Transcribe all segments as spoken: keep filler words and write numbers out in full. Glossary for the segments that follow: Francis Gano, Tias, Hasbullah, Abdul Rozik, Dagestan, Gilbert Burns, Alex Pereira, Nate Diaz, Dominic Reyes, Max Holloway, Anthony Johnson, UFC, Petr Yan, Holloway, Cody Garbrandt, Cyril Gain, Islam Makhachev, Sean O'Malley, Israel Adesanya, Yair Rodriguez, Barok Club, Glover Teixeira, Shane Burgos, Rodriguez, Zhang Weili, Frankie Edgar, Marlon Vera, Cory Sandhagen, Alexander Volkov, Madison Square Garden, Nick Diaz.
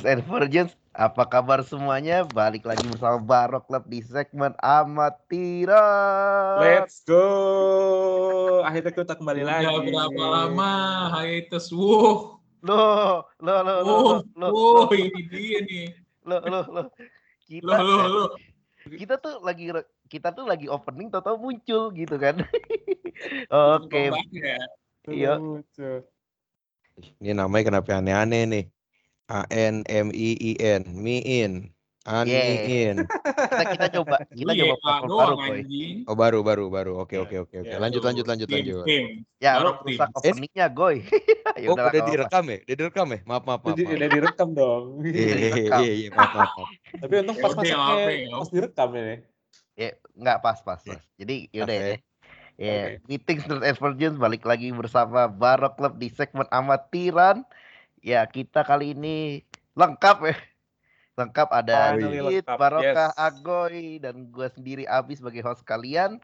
Gamers and Virgins, apa kabar semuanya? Balik lagi bersama Barok Club di segmen Amatira. Let's go. Akhirnya kita kembali lagi. Udah berapa lama hiatus? Wuh. Loh, loh, loh, loh, loh, loh. Ini dia nih. Loh, loh, loh. Kita, loh, loh, loh. Kita tuh lagi kita tuh lagi opening, tahu-tahu muncul gitu kan. Oke. Iya. Ini namanya kenapa aneh-aneh nih? A N M I I N, Miin, Aniin. Kita kita coba, kita yeah, coba platform baru, boy. Oh baru baru baru, oke oke oke oke. Lanjut lanjut lanjut lanjut. Ya, lo rusak openingnya, goy. Oh udah direkam ya, udah direkam ya. Maaf maaf maaf. Udah direkam dong. Iya iya iya maaf maaf. Tapi untung pas masuknya pas direkam ini. Ya nggak pas pas pas. Jadi yaudah ya. Ya, yeah. Okay. Meetings dan Emergence balik lagi bersama Barok Club di segmen Amatiran. Ya, kita kali ini lengkap ya. Lengkap ada Hit, Barokah, yes. Agoy, dan gue sendiri Abi sebagai host kalian.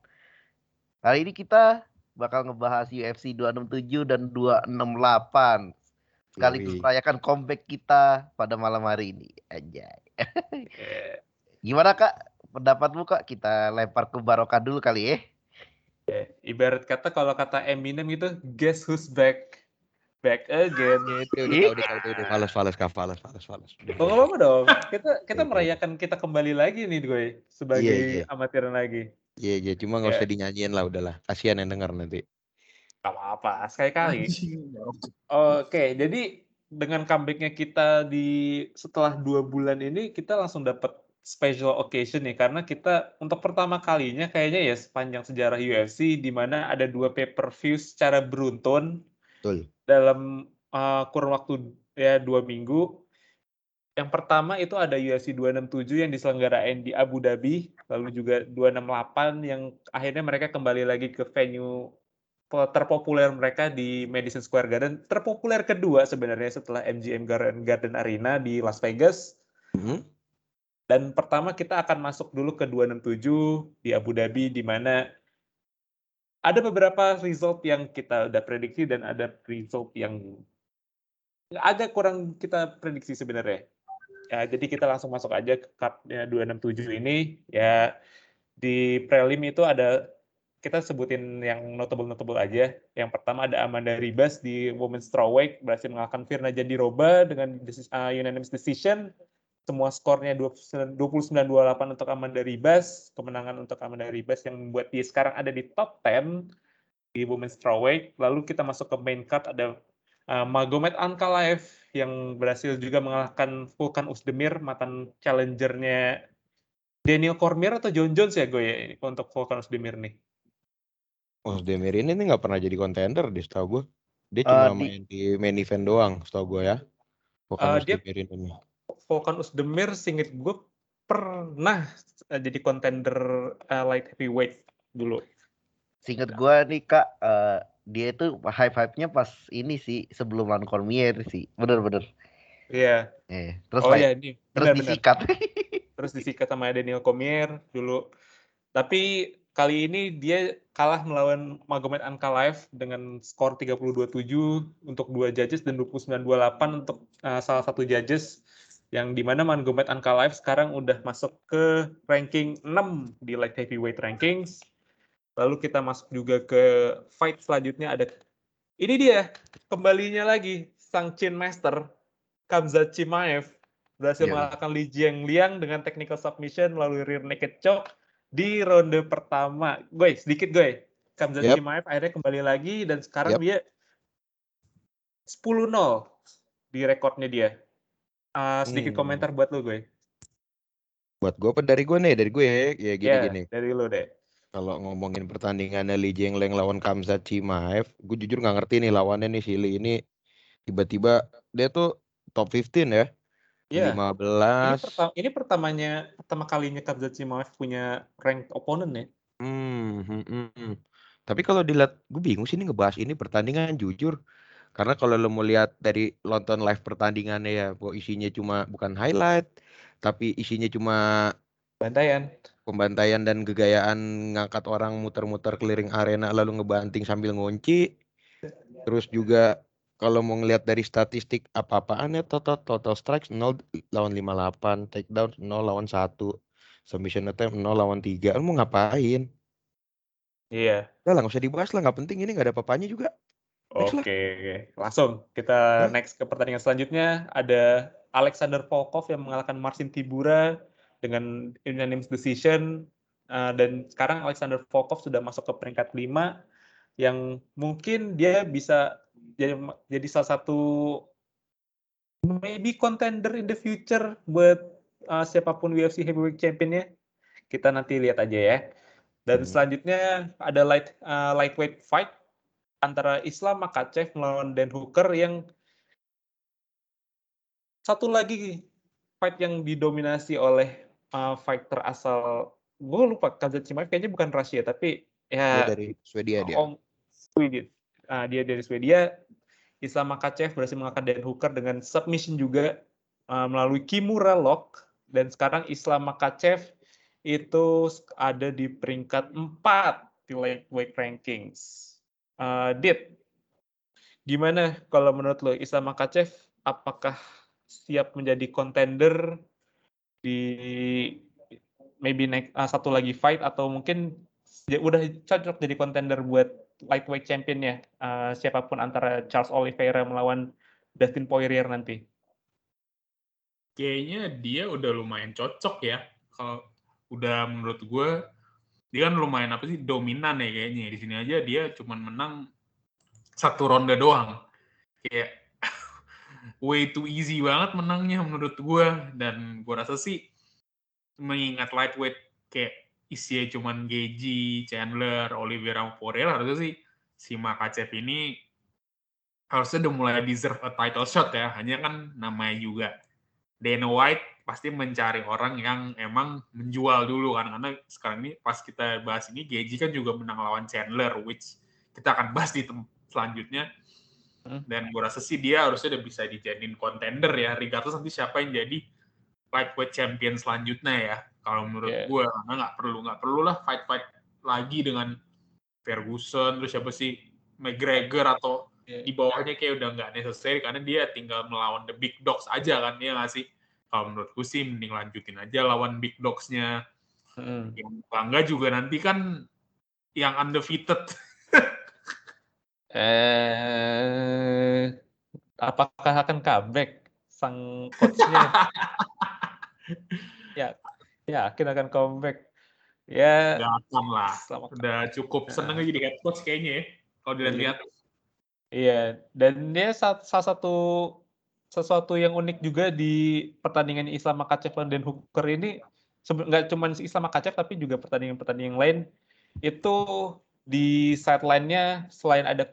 Kali ini kita bakal ngebahas U F C dua enam tujuh dan dua enam delapan. Sekaligus merayakan comeback kita pada malam hari ini. Anjay. Gimana Kak? Pendapatmu Kak? Kita lempar ke Barokah dulu kali ya. Yeah. Ibarat kata kalau kata Eminem gitu, guess who's back, back again. Gitu. Udah, udah, udah, udah, falas, falas, falas, falas, falas. Apa dong? Kita, kita merayakan kita kembali lagi nih, gue sebagai yeah, yeah. amatiran lagi. Iya, yeah, iya. Yeah. Cuma nggak yeah. usah dinyanyiin lah, udahlah. Kasihan yang denger nanti. Gak apa-apa, sekali kali. Oke, jadi dengan comebacknya kita di setelah dua bulan ini, kita langsung dapat special occasion nih, karena kita untuk pertama kalinya kayaknya ya sepanjang sejarah U F C di mana ada dua pay-per-view secara beruntun. Betul. Dalam uh, kurun waktu ya dua minggu. Yang pertama itu ada U F C dua enam tujuh yang diselenggarain di Abu Dhabi, lalu juga dua enam delapan yang akhirnya mereka kembali lagi ke venue terpopuler mereka di Madison Square Garden, terpopuler kedua sebenarnya setelah M G M Garden Arena di Las Vegas. Mm-hmm. Dan pertama kita akan masuk dulu ke dua enam tujuh di Abu Dhabi, di mana ada beberapa result yang kita udah prediksi dan ada result yang agak kurang kita prediksi sebenarnya. Ya, jadi kita langsung masuk aja ke card-nya dua enam tujuh ini. Ya, di prelim itu ada, kita sebutin yang notable-notable aja. Yang pertama ada Amanda Ribas di Women's Strawweight, berhasil mengalahkan Virna Jandiroba dengan uh, unanimous decision. Semua skornya dua puluh sembilan dua puluh delapan untuk Amanda Ribas. Kemenangan untuk Amanda Ribas yang membuat dia sekarang ada di top sepuluh di Women's Strawweight. Lalu kita masuk ke main card, ada uh, Magomed Ankalaev yang berhasil juga mengalahkan Volkan Oezdemir, mantan challenger-nya Daniel Cormier atau Jon Jones ya, Goy, ya ini untuk Volkan Oezdemir nih. Oezdemir ini nih nggak pernah jadi contender deh setahu gue. Dia cuma uh, di... main di main event doang setahu gue ya. Volkan uh, Oezdemir dia... ini. Volkan Oezdemir seinget gue pernah uh, jadi contender uh, light heavyweight dulu. Seinget gue nih Kak, uh, dia itu hype-hype-nya pas ini sih, sebelum lawan Cormier sih, bener-bener. Iya. Yeah. Yeah. Terus oh, yeah, ini. Terus bener, disikat. Bener. Terus disikat sama Daniel Cormier dulu. Tapi kali ini dia kalah melawan Magomed Ankalaev dengan skor tiga puluh dua tujuh untuk dua judges dan dua puluh sembilan dua puluh delapan untuk uh, salah satu judges. Yang dimana Magomed Ankalaev sekarang udah masuk ke ranking enam di light heavyweight rankings. Lalu kita masuk juga ke fight selanjutnya, ada ini dia kembalinya lagi sang chin master Khamzat Chimaev berhasil yeah. mengalahkan Li Jiangliang dengan technical submission lalu rear naked choke di ronde pertama. Gue sedikit gue Khamzat yep. Chimaev akhirnya kembali lagi dan sekarang yep. dia sepuluh nol di rekornya dia. Uh, sedikit hmm. komentar buat lu, gue. Buat gue apa dari gue nih? Dari gue ya, ya gini-gini. Yeah, dari lu deh. Kalau ngomongin pertandingannya Li Jiangliang lawan Khamzat Chimaev, gue jujur nggak ngerti nih lawannya nih si Li ini. Tiba-tiba dia tuh top fifteen ya? Iya. Yeah. lima belas. Ini, pertama, ini pertamanya, pertama kalinya Khamzat Chimaev punya ranked opponent ya. Hmm, hmm, hmm, hmm. Tapi kalau dilihat, gue bingung sih ini ngebahas ini pertandingan jujur. Karena kalau lo mau lihat dari nonton live pertandingannya ya, kok isinya cuma bukan highlight, tapi isinya cuma pembantaian, pembantaian dan gegayaan ngangkat orang muter-muter keliling arena lalu ngebanting sambil ngunci. Terus juga Kalau mau ngelihat dari statistik apa-apaan ya, total total strikes nol lawan lima puluh delapan, takedown nol lawan satu, submission attempt nol lawan tiga. Lu mau ngapain? Iya. Udah lah, gak usah dibahas lah, gak penting, ini gak ada apa-apanya juga. Oke, okay. Langsung kita huh? next ke pertandingan selanjutnya. Ada Alexander Volkov yang mengalahkan Marcin Tibura dengan unanimous decision. Uh, dan sekarang Alexander Volkov sudah masuk ke peringkat lima, yang mungkin dia bisa jadi, jadi salah satu maybe contender in the future buat uh, siapapun U F C Heavyweight Champion-nya. Kita nanti lihat aja ya. Dan hmm. selanjutnya ada light uh, lightweight fight antara Islam Makhachev melawan Dan Hooker, yang satu lagi fight yang didominasi oleh uh, fighter asal, gue lupa, Khamzat Chimaev kayaknya, bukan Rusia, tapi ya dia dari Swedia dia. Om, Swedia. Ah, dia dari Swedia. Islam Makhachev berhasil mengalahkan Dan Hooker dengan submission juga uh, melalui Kimura Lock. Dan sekarang Islam Makhachev itu ada di peringkat empat di lightweight rankings. Uh, Dit, gimana kalau menurut lo, Islam Makhachev apakah siap menjadi contender di maybe next, uh, satu lagi fight, atau mungkin ya udah cocok jadi contender buat lightweight championnya, uh, siapapun antara Charles Oliveira melawan Dustin Poirier nanti? Kayaknya dia udah lumayan cocok ya, kalau udah menurut gue dia kan lumayan apa sih dominan ya kayaknya di sini aja dia cuman menang satu ronde doang, kayak way too easy banget menangnya menurut gue. Dan gue rasa sih, mengingat lightweight kayak isinya cuman Gaethje, Chandler, Oliveira, Poirier, harusnya sih si Makhachev ini harusnya udah mulai deserve a title shot ya. Hanya kan namanya juga Dana White pasti mencari orang yang emang menjual dulu kan, karena sekarang ini pas kita bahas ini Gaethje kan juga menang lawan Chandler, which kita akan bahas di tem- selanjutnya. Dan gue rasa sih dia harusnya udah bisa dijadiin contender ya, regardless nanti siapa yang jadi lightweight champion selanjutnya ya, kalau menurut yeah. gue. Karena nggak perlu nggak perlulah fight-fight lagi dengan Ferguson, terus siapa sih McGregor atau yeah. di bawahnya, kayak udah nggak necessary, karena dia tinggal melawan the big dogs aja kan ya nggak sih. Kalau menurutku sih mending lanjutin aja lawan big dogs-nya. Hmm. Yang bangga juga nanti kan yang undefeated. eh, apakah akan comeback sang coach-nya? ya, ya kita akan comeback. Ya, udah aman lah. Udah cukup seneng jadi head coach kayaknya ya, kalau dilihat. Iya, dan dia salah satu sesuatu yang unik juga di pertandingan Islam Makhachev dan Dan Hooker ini, nggak cuma Islam Makhachev tapi juga pertandingan-pertandingan lain, itu di sideline-nya selain ada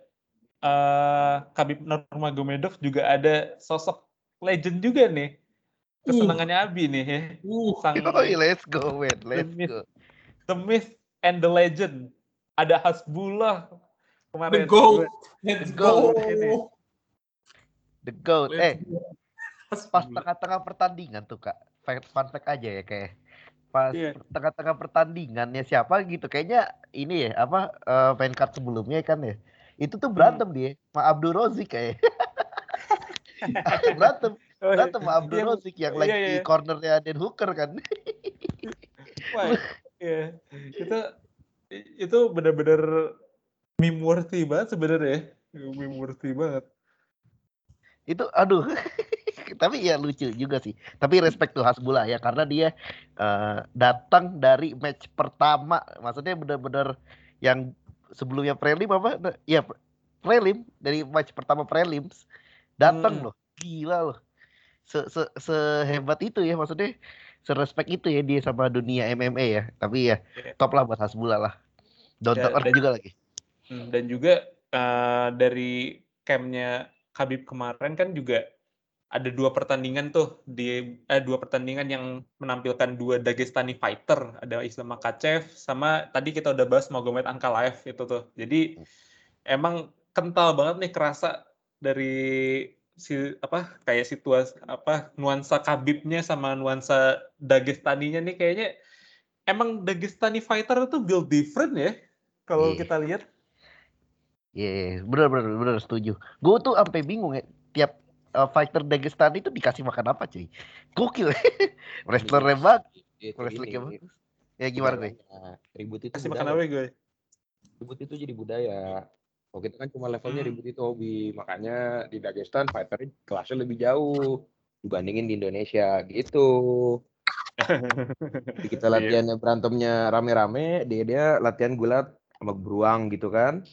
uh, Khabib Nurmagomedov, juga ada sosok legend juga nih. Kesenangannya uh, Abi nih ya. Uh, Sang, yoi, let's go, wait, let's the myth, go. The myth and the legend. Ada Hasbullah kemarin. The goat. Let's go. go. The goat. Let's eh, go. Pas tengah-tengah pertandingan tuh, Kak. Fun fact aja ya, kayak. Pas yeah. tengah-tengah pertandingannya siapa gitu. Kayaknya ini ya, apa, uh, main card sebelumnya kan ya. Itu tuh berantem hmm. dia. Ma Abdul Rozik kayak. berantem. Ternyata sama Abdul Rozik yang lagi yeah, yeah. di cornernya Dan Hooker kan. Wah, yeah. itu itu benar-benar meme worthy banget sebenarnya, meme worthy banget. Itu aduh, tapi ya lucu juga sih. Tapi respect tuh Hasbullah ya, karena dia uh, datang dari match pertama, maksudnya benar-benar yang sebelumnya prelim apa? Ya prelim, dari match pertama prelims datang hmm. loh, gila loh. Sehebat itu ya, maksudnya serespek itu ya dia sama dunia M M A ya. Tapi ya yeah. top lah buat Hasbullah lah, down yeah, top dan, juga lagi. Dan juga uh, dari campnya Khabib kemarin kan juga ada dua pertandingan tuh di eh, dua pertandingan yang menampilkan dua Dagestani fighter, ada Islam Makhachev sama tadi kita udah bahas Magomed Ankalaev itu tuh. Jadi emang kental banget nih, kerasa dari si apa kayak situasi apa nuansa Khabibnya sama nuansa Dagestaninya nih. Kayaknya emang Dagestani fighter itu build different ya kalau yeah. kita lihat. Iya, yeah, benar-benar benar setuju. Gue tuh sampai bingung ya, tiap uh, fighter Dagestan itu dikasih makan apa, cuy. Gokil. Wrestler hebat, wrestler hebat. Ya gimana nih? Ribut itu makan apa gue? Ribut itu jadi budaya. Oh, kita kan cuma levelnya hmm. ribut itu hobi. Makanya di Dagestan fighter kelasnya lebih jauh dibandingin di Indonesia gitu. Kita latihannya berantemnya rame-rame, dia dia latihan gulat sama beruang gitu kan.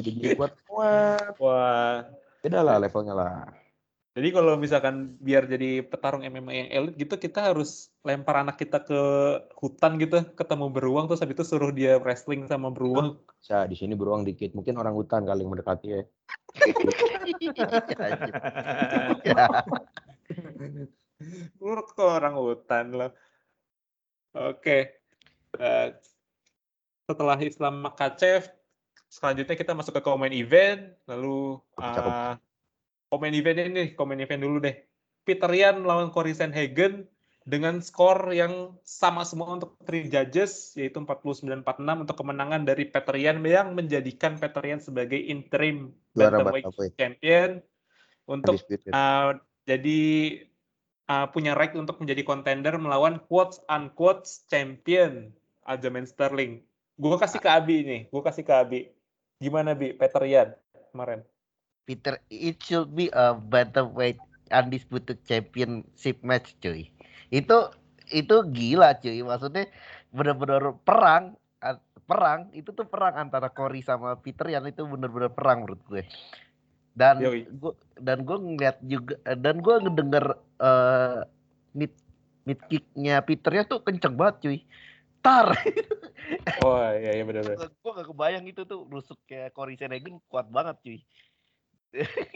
Jadi buat kuat. Wah, beda lah levelnya lah. Jadi kalau misalkan biar jadi petarung M M A yang elit gitu, kita harus lempar anak kita ke hutan gitu, ketemu beruang terus habis itu suruh dia wrestling sama beruang. Nah, di sini beruang dikit, mungkin orang hutan kali yang mendekati ya. Menurut ke orang hutan loh. Oke. Uh, setelah Islam Makhachev, selanjutnya kita masuk ke komen event, lalu uh, komen event ini, komen event dulu deh. Petr Yan melawan Cory Sandhagen dengan skor yang sama semua untuk three judges, yaitu forty-nine forty-six untuk kemenangan dari Petr Yan yang menjadikan Petr Yan sebagai interim bantamweight champion untuk uh, jadi uh, punya right untuk menjadi contender melawan quotes unquote champion Aljamain Sterling. Gue kasih ke Abi nih, gue kasih ke Abi. Gimana Bi, Petr Yan kemarin? Peter, it should be a bantamweight undisputed championship match, cuy. Itu itu gila, cuy. Maksudnya benar-benar perang, perang itu tuh perang antara Cory sama Petr Yan, itu benar-benar perang menurut gue. Dan gue dan gue ngeliat juga dan gue ngedenger uh, mid mid kicknya Petr Yan tuh kenceng banget, cuy. Tar. Oh iya iya benar-benar. Gue gak kebayang itu tuh rusuk kayak Cory Sandhagen kuat banget cuy.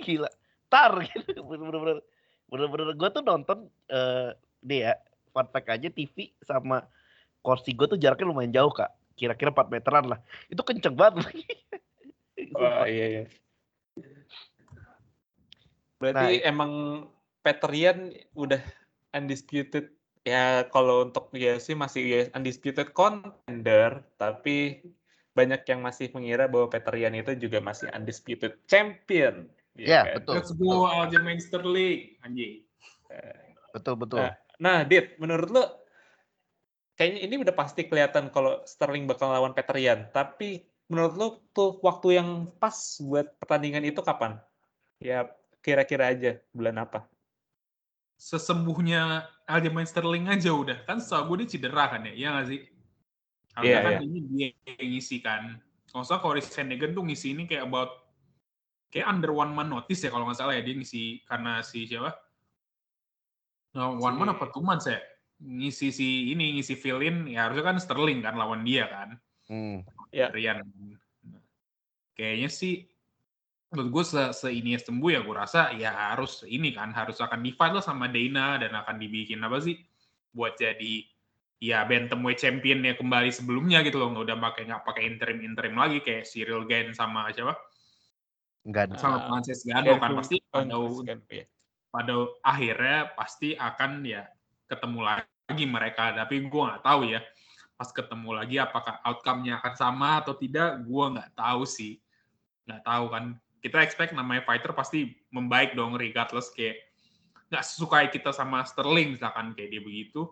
Gila. Tar gitu. Bener-bener. Bener-bener gue tuh nonton uh, dia fun fact aja, T V sama kursi gue tuh jaraknya lumayan jauh kak. Kira-kira empat meteran lah. Itu kenceng banget. Wah oh, iya iya. Berarti nah, emang Petr Yan udah undisputed. Ya kalau untuk U F C masih undisputed contender, tapi banyak yang masih mengira bahwa Petr Yan itu juga masih undisputed champion. Ya, ya kan? Betul. Let's go Aljamain Sterling, anjing. Betul betul. Nah, nah Dit, menurut lo kayaknya ini udah pasti kelihatan kalau Sterling bakal lawan Petr Yan. Tapi menurut lo tuh waktu yang pas buat pertandingan itu kapan? Ya kira-kira aja bulan apa? Sesembuhnya Aljamain Sterling aja udah. Kan setahu gue dia cedera kan ya, iya gak sih? Harusnya yeah, kan yeah. ini dia yang ngisi kan. Kalau nggak salah Cory Sandhagen tuh ngisi ini kayak about, kayak under one man notice ya kalau nggak salah ya. Dia ngisi karena si siapa? No, one si, man apa two man saya? Ngisi si ini, ngisi fill in. Ya harusnya kan Sterling kan lawan dia kan. Hmm. Yeah. Rian. Kayaknya sih menurut gue se-ini sembuh ya, gue rasa ya harus ini kan, harus akan di-fight lah sama Dana dan akan dibikin apa sih buat jadi ya bantamweight champion ya kembali sebelumnya gitu loh, nggak udah pakai nggak pakai interim-interim lagi kayak Cyril Gain sama siapa? Gano. Sama Francis Gano kan pasti pada pada akhirnya pasti akan ya ketemu lagi mereka, tapi gue nggak tahu ya pas ketemu lagi apakah outcome-nya akan sama atau tidak, gue nggak tahu sih, nggak tahu kan. Kita expect namanya fighter pasti membaik dong, regardless kayak nggak sesukai kita sama Sterling misalkan kayak dia begitu,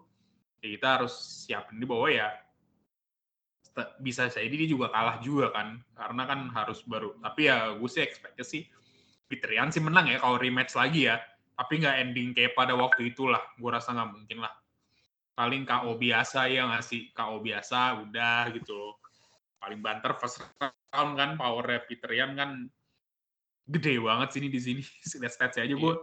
ya kita harus siapin di bawah ya bisa jadi dia juga kalah juga kan, karena kan harus baru. Tapi ya gue sih expectnya sih Petr Yan sih menang ya kalau rematch lagi ya, tapi nggak ending kayak pada waktu itulah, gue rasa nggak mungkin lah. Paling K O biasa ya nggak sih, K O biasa udah gitu loh. Paling banter first round kan, powernya Petr Yan kan gede banget sini di sini. Lihat statsnya aja gue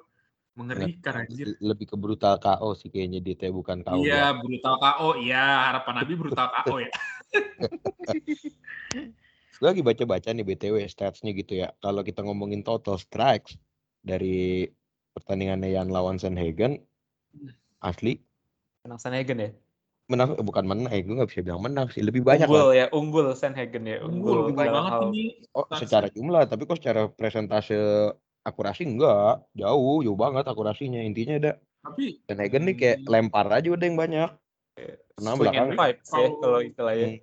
mengerikan anjir. Lebih ke brutal K O sih kayaknya dia teh, bukan K O. Iya, gua. Brutal K O. Iya, harapan Nabi brutal K O ya. Gue lagi baca-baca nih B T W statsnya gitu ya. Kalau kita ngomongin total strikes dari pertandingannya Yan lawan Sandhagen, asli menang Sandhagen ya? Menang bukan menang, eh, gue nggak bisa bilang menang sih, lebih banyak unggul lah. Ya unggul Sandhagen ya, unggul, unggul banyak banget hal. Ini oh, secara jumlah, tapi kok secara presentase akurasi enggak, jauh jauh banget akurasinya. Intinya ada tapi Sandhagen nih kayak lempar aja udah yang banyak, pernah belakang kalau istilahnya.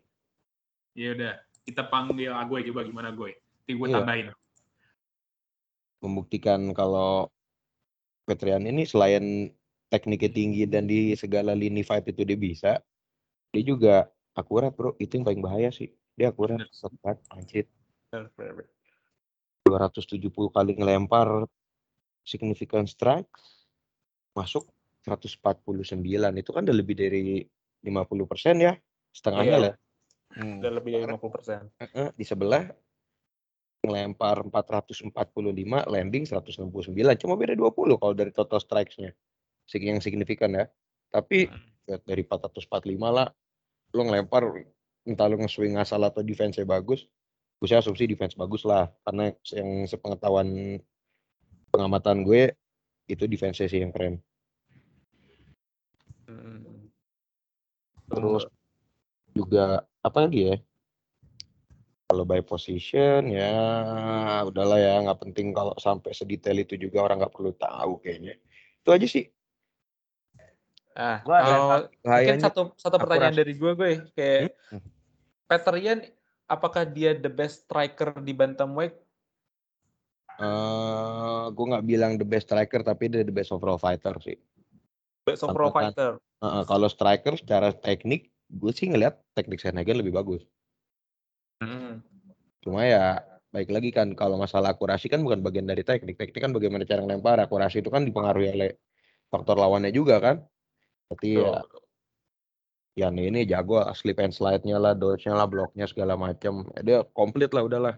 Ya udah kita panggil Agoy coba, gimana Agoy? Nanti gue tambahin. Membuktikan kalau Petr Yan ini selain tekniknya tinggi dan di segala lini fight itu dia bisa, dia juga akurat, bro. Itu yang paling bahaya sih. Dia akurat, sempat anjir. dua ratus tujuh puluh kali ngelempar significant strike masuk seratus empat puluh sembilan. Itu kan udah lebih dari lima puluh persen ya, setengahnya lah. Hmm. Udah lebih dari lima puluh persen. Di sebelah ngelempar empat ratus empat puluh lima, landing seratus enam puluh sembilan. Cuma beda dua puluh kalau dari total strikes-nya. Yang signifikan ya. Tapi dari empat ratus empat puluh lima lah, lo ngelempar, entah lo nge-swing asal atau defense-nya bagus. Gue sih asumsi defense bagus lah. Karena yang sepengetahuan pengamatan gue, itu defense-nya sih yang keren. Hmm. Terus juga, apa lagi ya? Kalau by position ya udahlah ya, nggak penting kalau sampai sedetail itu juga orang nggak perlu tahu kayaknya. Itu aja sih. Ah, kalau mungkin satu satu pertanyaan dari gue, gue kayak hmm? Petr Yan, apakah dia the best striker di bantamweight? Uh, gue nggak bilang the best striker, tapi dia the best overall fighter sih. Best overall Tantangan, fighter. Uh, kalau striker secara teknik, gue sih ngelihat teknik Sandhagen lebih bagus. Hmm. Cuma ya baik lagi kan, kalau masalah akurasi kan bukan bagian dari teknik. Teknik kan bagaimana cara ngelempar, akurasi itu kan dipengaruhi oleh faktor lawannya juga kan. Berarti oh. ya Yan ini jago slip and slide-nya lah, dodge-nya lah, block-nya segala macam. Ya, dia komplit lah, udahlah.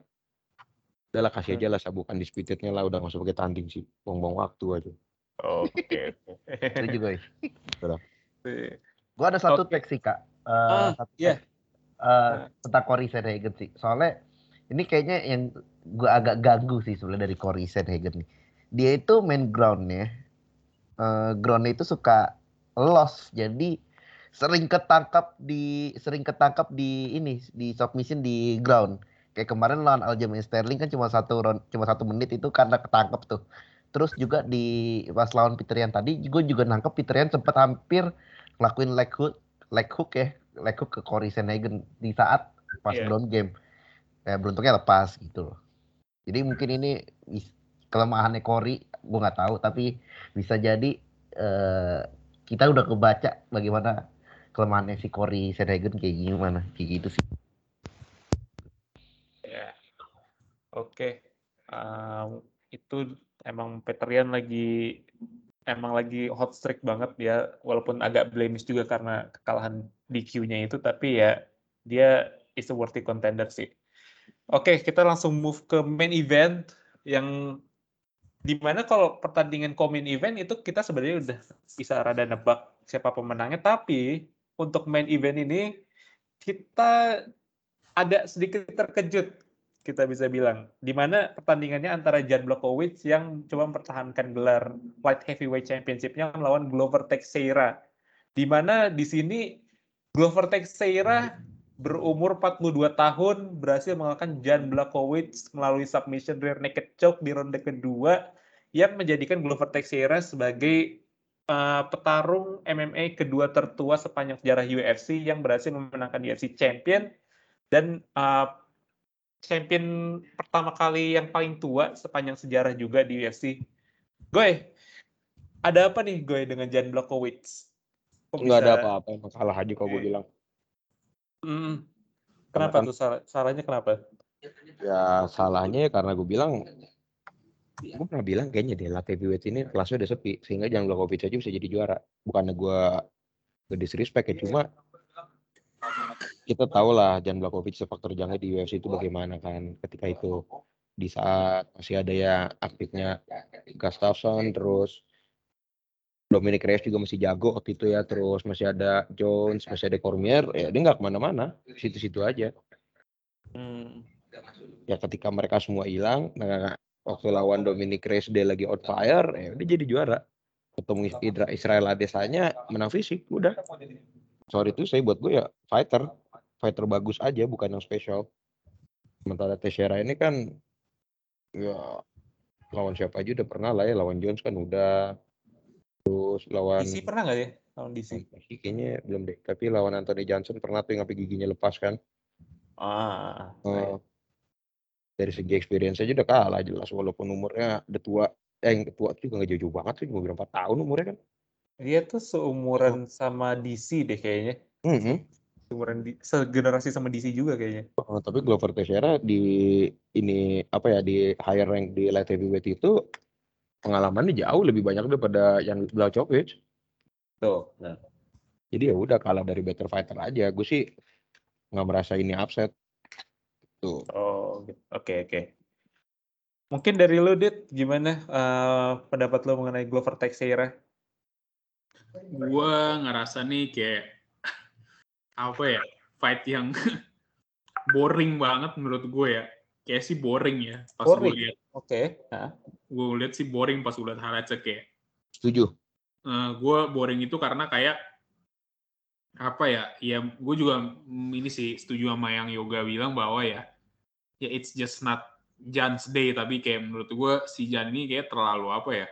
Udahlah kasih hmm. aja lah sabukan disputed-nya lah, udah enggak usah pakai tanding sih. Buang-buang waktu aja. Oke. Setuju, guys. Sudah. Gua ada satu okay. teks sih, Kak. Uh, ah, satu yeah. Uh, tentang Cory Sandhagen sih. Soalnya ini kayaknya yang gue agak ganggu sih sebenarnya dari Cory Sandhagen nih. Dia itu main groundnya, uh, groundnya itu suka loss. Jadi sering ketangkap di, sering ketangkap di ini di submission di ground. Kayak kemarin lawan Aljamain Sterling kan cuma satu round, cuma satu menit itu karena ketangkap tuh. Terus juga di pas lawan Petr Yan tadi, gue juga nangkep Petr Yan sempat hampir ngelakuin leg hook, leg hook ya. Lekuk ke Cory Sandhagen di saat pas yeah. ground game, eh, beruntungnya lepas gitu loh. Jadi mungkin ini kelemahannya Cory, gue nggak tahu, tapi bisa jadi uh, kita udah kebaca bagaimana kelemahannya si Cory Sandhagen kayak gimana, kayak gitu sih. Ya, yeah. oke, okay. um, itu emang Petr Yan lagi emang lagi hot streak banget ya, walaupun agak blemish juga karena kekalahan D Q-nya itu, tapi ya dia is a worthy contender sih. Oke, okay, kita langsung move ke main event, yang dimana kalau pertandingan co-main event itu kita sebenarnya udah bisa rada nebak siapa pemenangnya, tapi untuk main event ini kita ada sedikit terkejut, kita bisa bilang, di mana pertandingannya antara Jan Blachowicz yang coba mempertahankan gelar Light Heavyweight Championship-nya melawan Glover Teixeira. Di mana di sini Glover Teixeira berumur empat puluh dua tahun berhasil mengalahkan Jan Blachowicz melalui submission rear naked choke di ronde kedua yang menjadikan Glover Teixeira sebagai uh, petarung M M A kedua tertua sepanjang sejarah U F C yang berhasil memenangkan U F C Champion dan uh, champion pertama kali yang paling tua sepanjang sejarah juga di U F C. Gue, ada apa nih gue dengan Jan Blachowicz? Kok nggak bisa... ada apa-apa, emang salah aja kalau gue bilang. Mm. Kenapa tuh kan... salahnya kenapa? Ya salahnya karena gue bilang, gue pernah bilang kayaknya deh light heavyweight ini kelasnya udah sepi, sehingga Jan Blachowicz aja bisa jadi juara. Bukannya gue disrespect ya, cuma kita tahu lah Jan Blachowicz faktor jangnya di U F C itu bagaimana kan ketika itu di saat masih ada ya aktifnya Gustafsson, terus Dominic Reyes juga masih jago waktu itu ya, terus masih ada Jones, masih ada Cormier, ya dia nggak kemana-mana, situ-situ aja. Hmm. Ya ketika mereka semua hilang, nah, waktu lawan Dominic Reyes dia lagi on fire, ya dia jadi juara. Ketemu Israel Adesanya menang fisik, udah. Sorry itu saya buat gue ya fighter, fighter bagus aja bukan yang spesial. Sementara Teixeira ini kan ya lawan siapa aja udah pernah lah ya, lawan Jones kan udah, terus lawan D C pernah nggak ya lawan D C? Kayaknya belum deh, tapi lawan Anthony Johnson pernah tuh yang sampai giginya lepas kan. Ah. Uh, dari segi experience aja udah kalah jelas, walaupun umurnya udah tua. Eh, yang tua juga nggak jauh-jauh banget sih, cuma empat tahun umurnya kan. Dia tuh seumuran oh. sama D C deh kayaknya. Mm-hmm. Seumuran di, segenerasi sama D C juga kayaknya. Oh, tapi Glover Teixeira di ini apa ya, di higher rank di light heavyweight itu pengalamannya jauh lebih banyak daripada Jan Blachowicz. Tuh. Nah. Jadi ya udah kalah dari better fighter aja. Gue sih nggak merasa ini upset. Tuh. Oh, oke okay, oke. Okay. Mungkin dari lo, Dit, gimana uh, pendapat lo mengenai Glover Teixeira? Gue ngerasa nih kayak apa ya, fight yang boring banget menurut gue ya, kayak sih boring ya pas gue lihat. Oke. Okay. Gue lihat sih boring pas gue lihat highlightsnya kayak. Setuju. Uh, gue boring itu karena kayak apa ya? Ya gue juga ini sih setuju sama yang Yoga bilang bahwa ya, ya it's just not Jan's day, tapi kayak menurut gue si Jan ini kayak terlalu apa ya?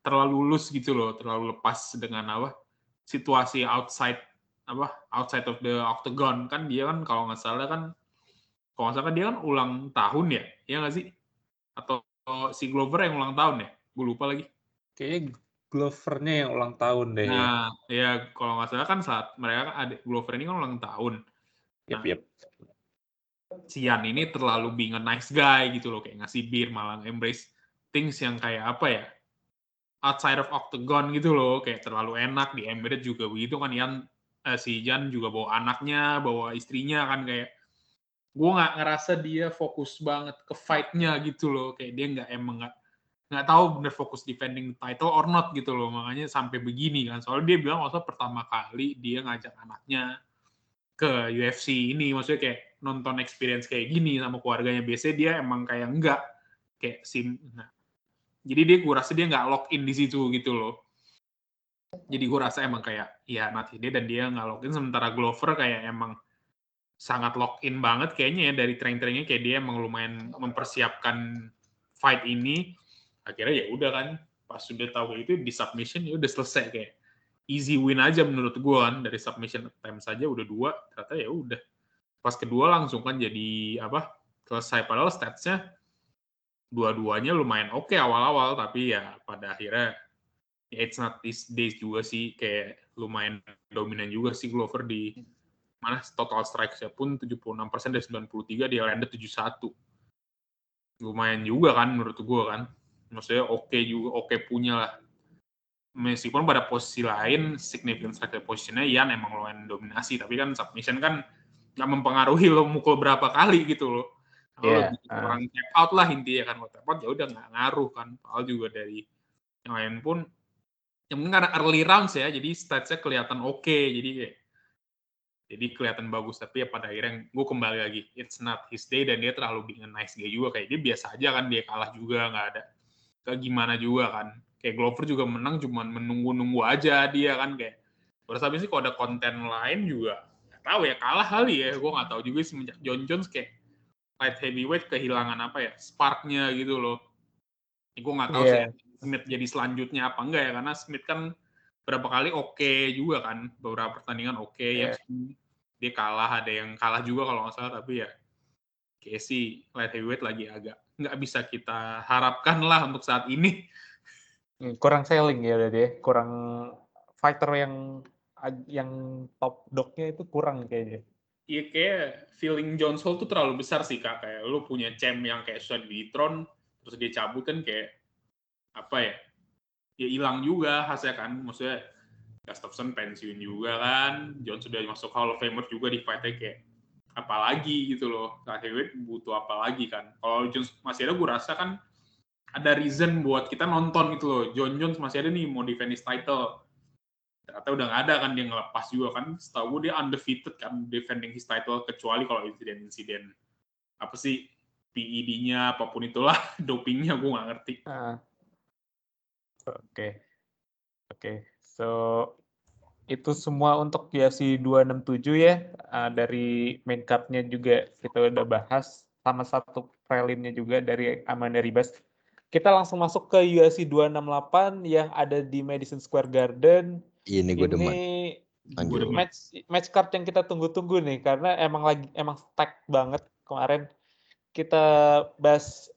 Terlalu lulus gitu loh, terlalu lepas dengan apa situasi outside apa outside of the octagon. Kan dia kan kalau nggak salah kan kalau nggak salah kan dia kan ulang tahun ya, ya nggak sih? Atau si Glover yang ulang tahun ya? Gue lupa lagi. Kayaknya Glovernya yang ulang tahun deh. Nah, ya, ya kalau nggak salah kan saat mereka kan ada Glover ini kan ulang tahun. Yep, nah, yep. Si Jan ini terlalu being a nice guy gitu loh, kayak ngasih bir malah embrace things yang kayak apa ya? Outside of octagon gitu loh, kayak terlalu enak di embedded juga begitu kan. Yan, eh, si Jan juga bawa anaknya, bawa istrinya kan, kayak gue nggak ngerasa dia fokus banget ke fight-nya gitu loh, kayak dia nggak emang nggak nggak tahu bener fokus defending title or not gitu loh, makanya sampai begini kan. Soalnya dia bilang maksudnya pertama kali dia ngajak anaknya ke U F C ini, maksudnya kayak nonton experience kayak gini sama keluarganya. Biasanya dia emang kayak enggak kayak sim. Nah, jadi dia gue rasa dia nggak lock in di situ gitu loh. Jadi gue rasa emang kayak ya nanti dia dan dia nggak lock in. Sementara Glover kayak emang sangat lock in banget kayaknya ya, dari training-trainingnya kayak dia emang lumayan mempersiapkan fight ini. Akhirnya ya udah kan pas sudah tahu itu di submission ya udah selesai, kayak easy win aja menurut gue kan, dari submission time saja udah dua, ternyata ya udah pas kedua langsung kan jadi apa selesai, padahal statsnya dua-duanya lumayan oke okay awal-awal, tapi ya pada akhirnya ya it's not these days juga sih, kayak lumayan dominan juga sih Glover di mana total strikes-nya pun tujuh puluh enam persen dari sembilan puluh tiga, dia landed tujuh puluh satu. Lumayan juga kan menurut gue kan. Maksudnya oke okay juga, oke okay punya lah. Meskipun pada posisi lain significant strike position-nya Yan emang lumayan dominasi, tapi kan submission kan gak mempengaruhi lo mukul berapa kali gitu loh. Kalau yeah, uh. orang tap out lah intinya kan, kalau tap out ya udah nggak ngaruh kan. Soal juga dari yang lain pun, yang mungkin karena early rounds ya, jadi statsnya kelihatan oke, okay. jadi kayak, jadi kelihatan bagus. Tapi ya pada akhirnya gue kembali lagi, it's not his day, dan dia terlalu being a nice guy juga, kayak dia biasa aja kan, dia kalah juga nggak ada kayak gimana juga kan. Kayak Glover juga menang cuman menunggu-nunggu aja dia kan, kayak terus habis sih kalau ada konten lain juga nggak tahu ya, kalah kali ya, gue nggak tahu juga semenjak Jon Jones kayak light heavyweight kehilangan apa ya, sparknya gitu loh. Ya, gue nggak tahu yeah. sih Smith jadi selanjutnya apa enggak ya, karena Smith kan berapa kali oke okay juga kan, beberapa pertandingan oke okay, yeah. ya dia kalah, ada yang kalah juga kalau nggak salah, tapi ya kayak sih light heavyweight lagi agak nggak bisa kita harapkan lah untuk saat ini. Kurang selling ya dia, kurang fighter yang yang top dog-nya itu kurang kayaknya. Iya, kayak feeling Jones Hall tuh terlalu besar sih kak, kayak lu punya champ yang kayak sudah di throne terus dia cabut kan, kayak apa ya, ya hilang juga khasnya kan, maksudnya Gustafsson pensiun juga kan, Jones sudah masuk Hall of Famer juga di fight-nya, kayak apalagi gitu loh, heavyweight butuh apa lagi kan. Kalau Jones masih ada, gue rasa kan ada reason buat kita nonton gitu loh, Jon Jones masih ada nih mau defend his title. Ternyata udah nggak ada kan, dia ngelepas juga kan. Setahu gue dia undefeated kan defending his title, kecuali kalau insiden-insiden apa sih P E D-nya apapun itulah, dopingnya gue nggak ngerti. Oke, uh, oke, okay. okay. So itu semua untuk U F C dua enam tujuh ya. Uh, dari main card-nya juga kita udah bahas, sama satu prelim-nya juga dari Amanda Ribas. Kita langsung masuk ke U F C dua enam delapan yang ada di Madison Square Garden. Ini gue demen. Ini match match card yang kita tunggu-tunggu nih, karena emang lagi emang stack banget kemarin. kita bahas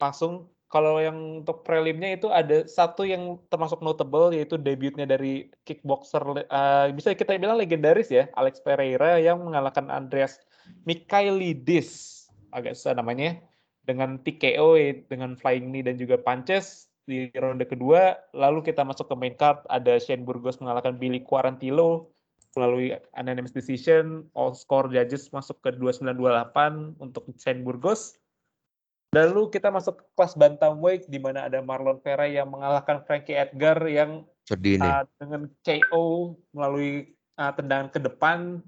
langsung. Kalau yang untuk prelimnya itu ada satu yang termasuk notable, yaitu debutnya dari kickboxer, uh, bisa kita bilang legendaris ya, Alex Pereira yang mengalahkan Andreas Mikhailidis, agak susah namanya, dengan T K O, dengan flying knee dan juga punches di ronde kedua. Lalu kita masuk ke main card, ada Shane Burgos mengalahkan Billy Quarantillo melalui unanimous decision, all score judges masuk ke dua puluh sembilan dua puluh delapan untuk Shane Burgos. Lalu kita masuk ke kelas bantamweight di mana ada Marlon Vera yang mengalahkan Frankie Edgar yang uh, dengan K O melalui uh, tendangan ke depan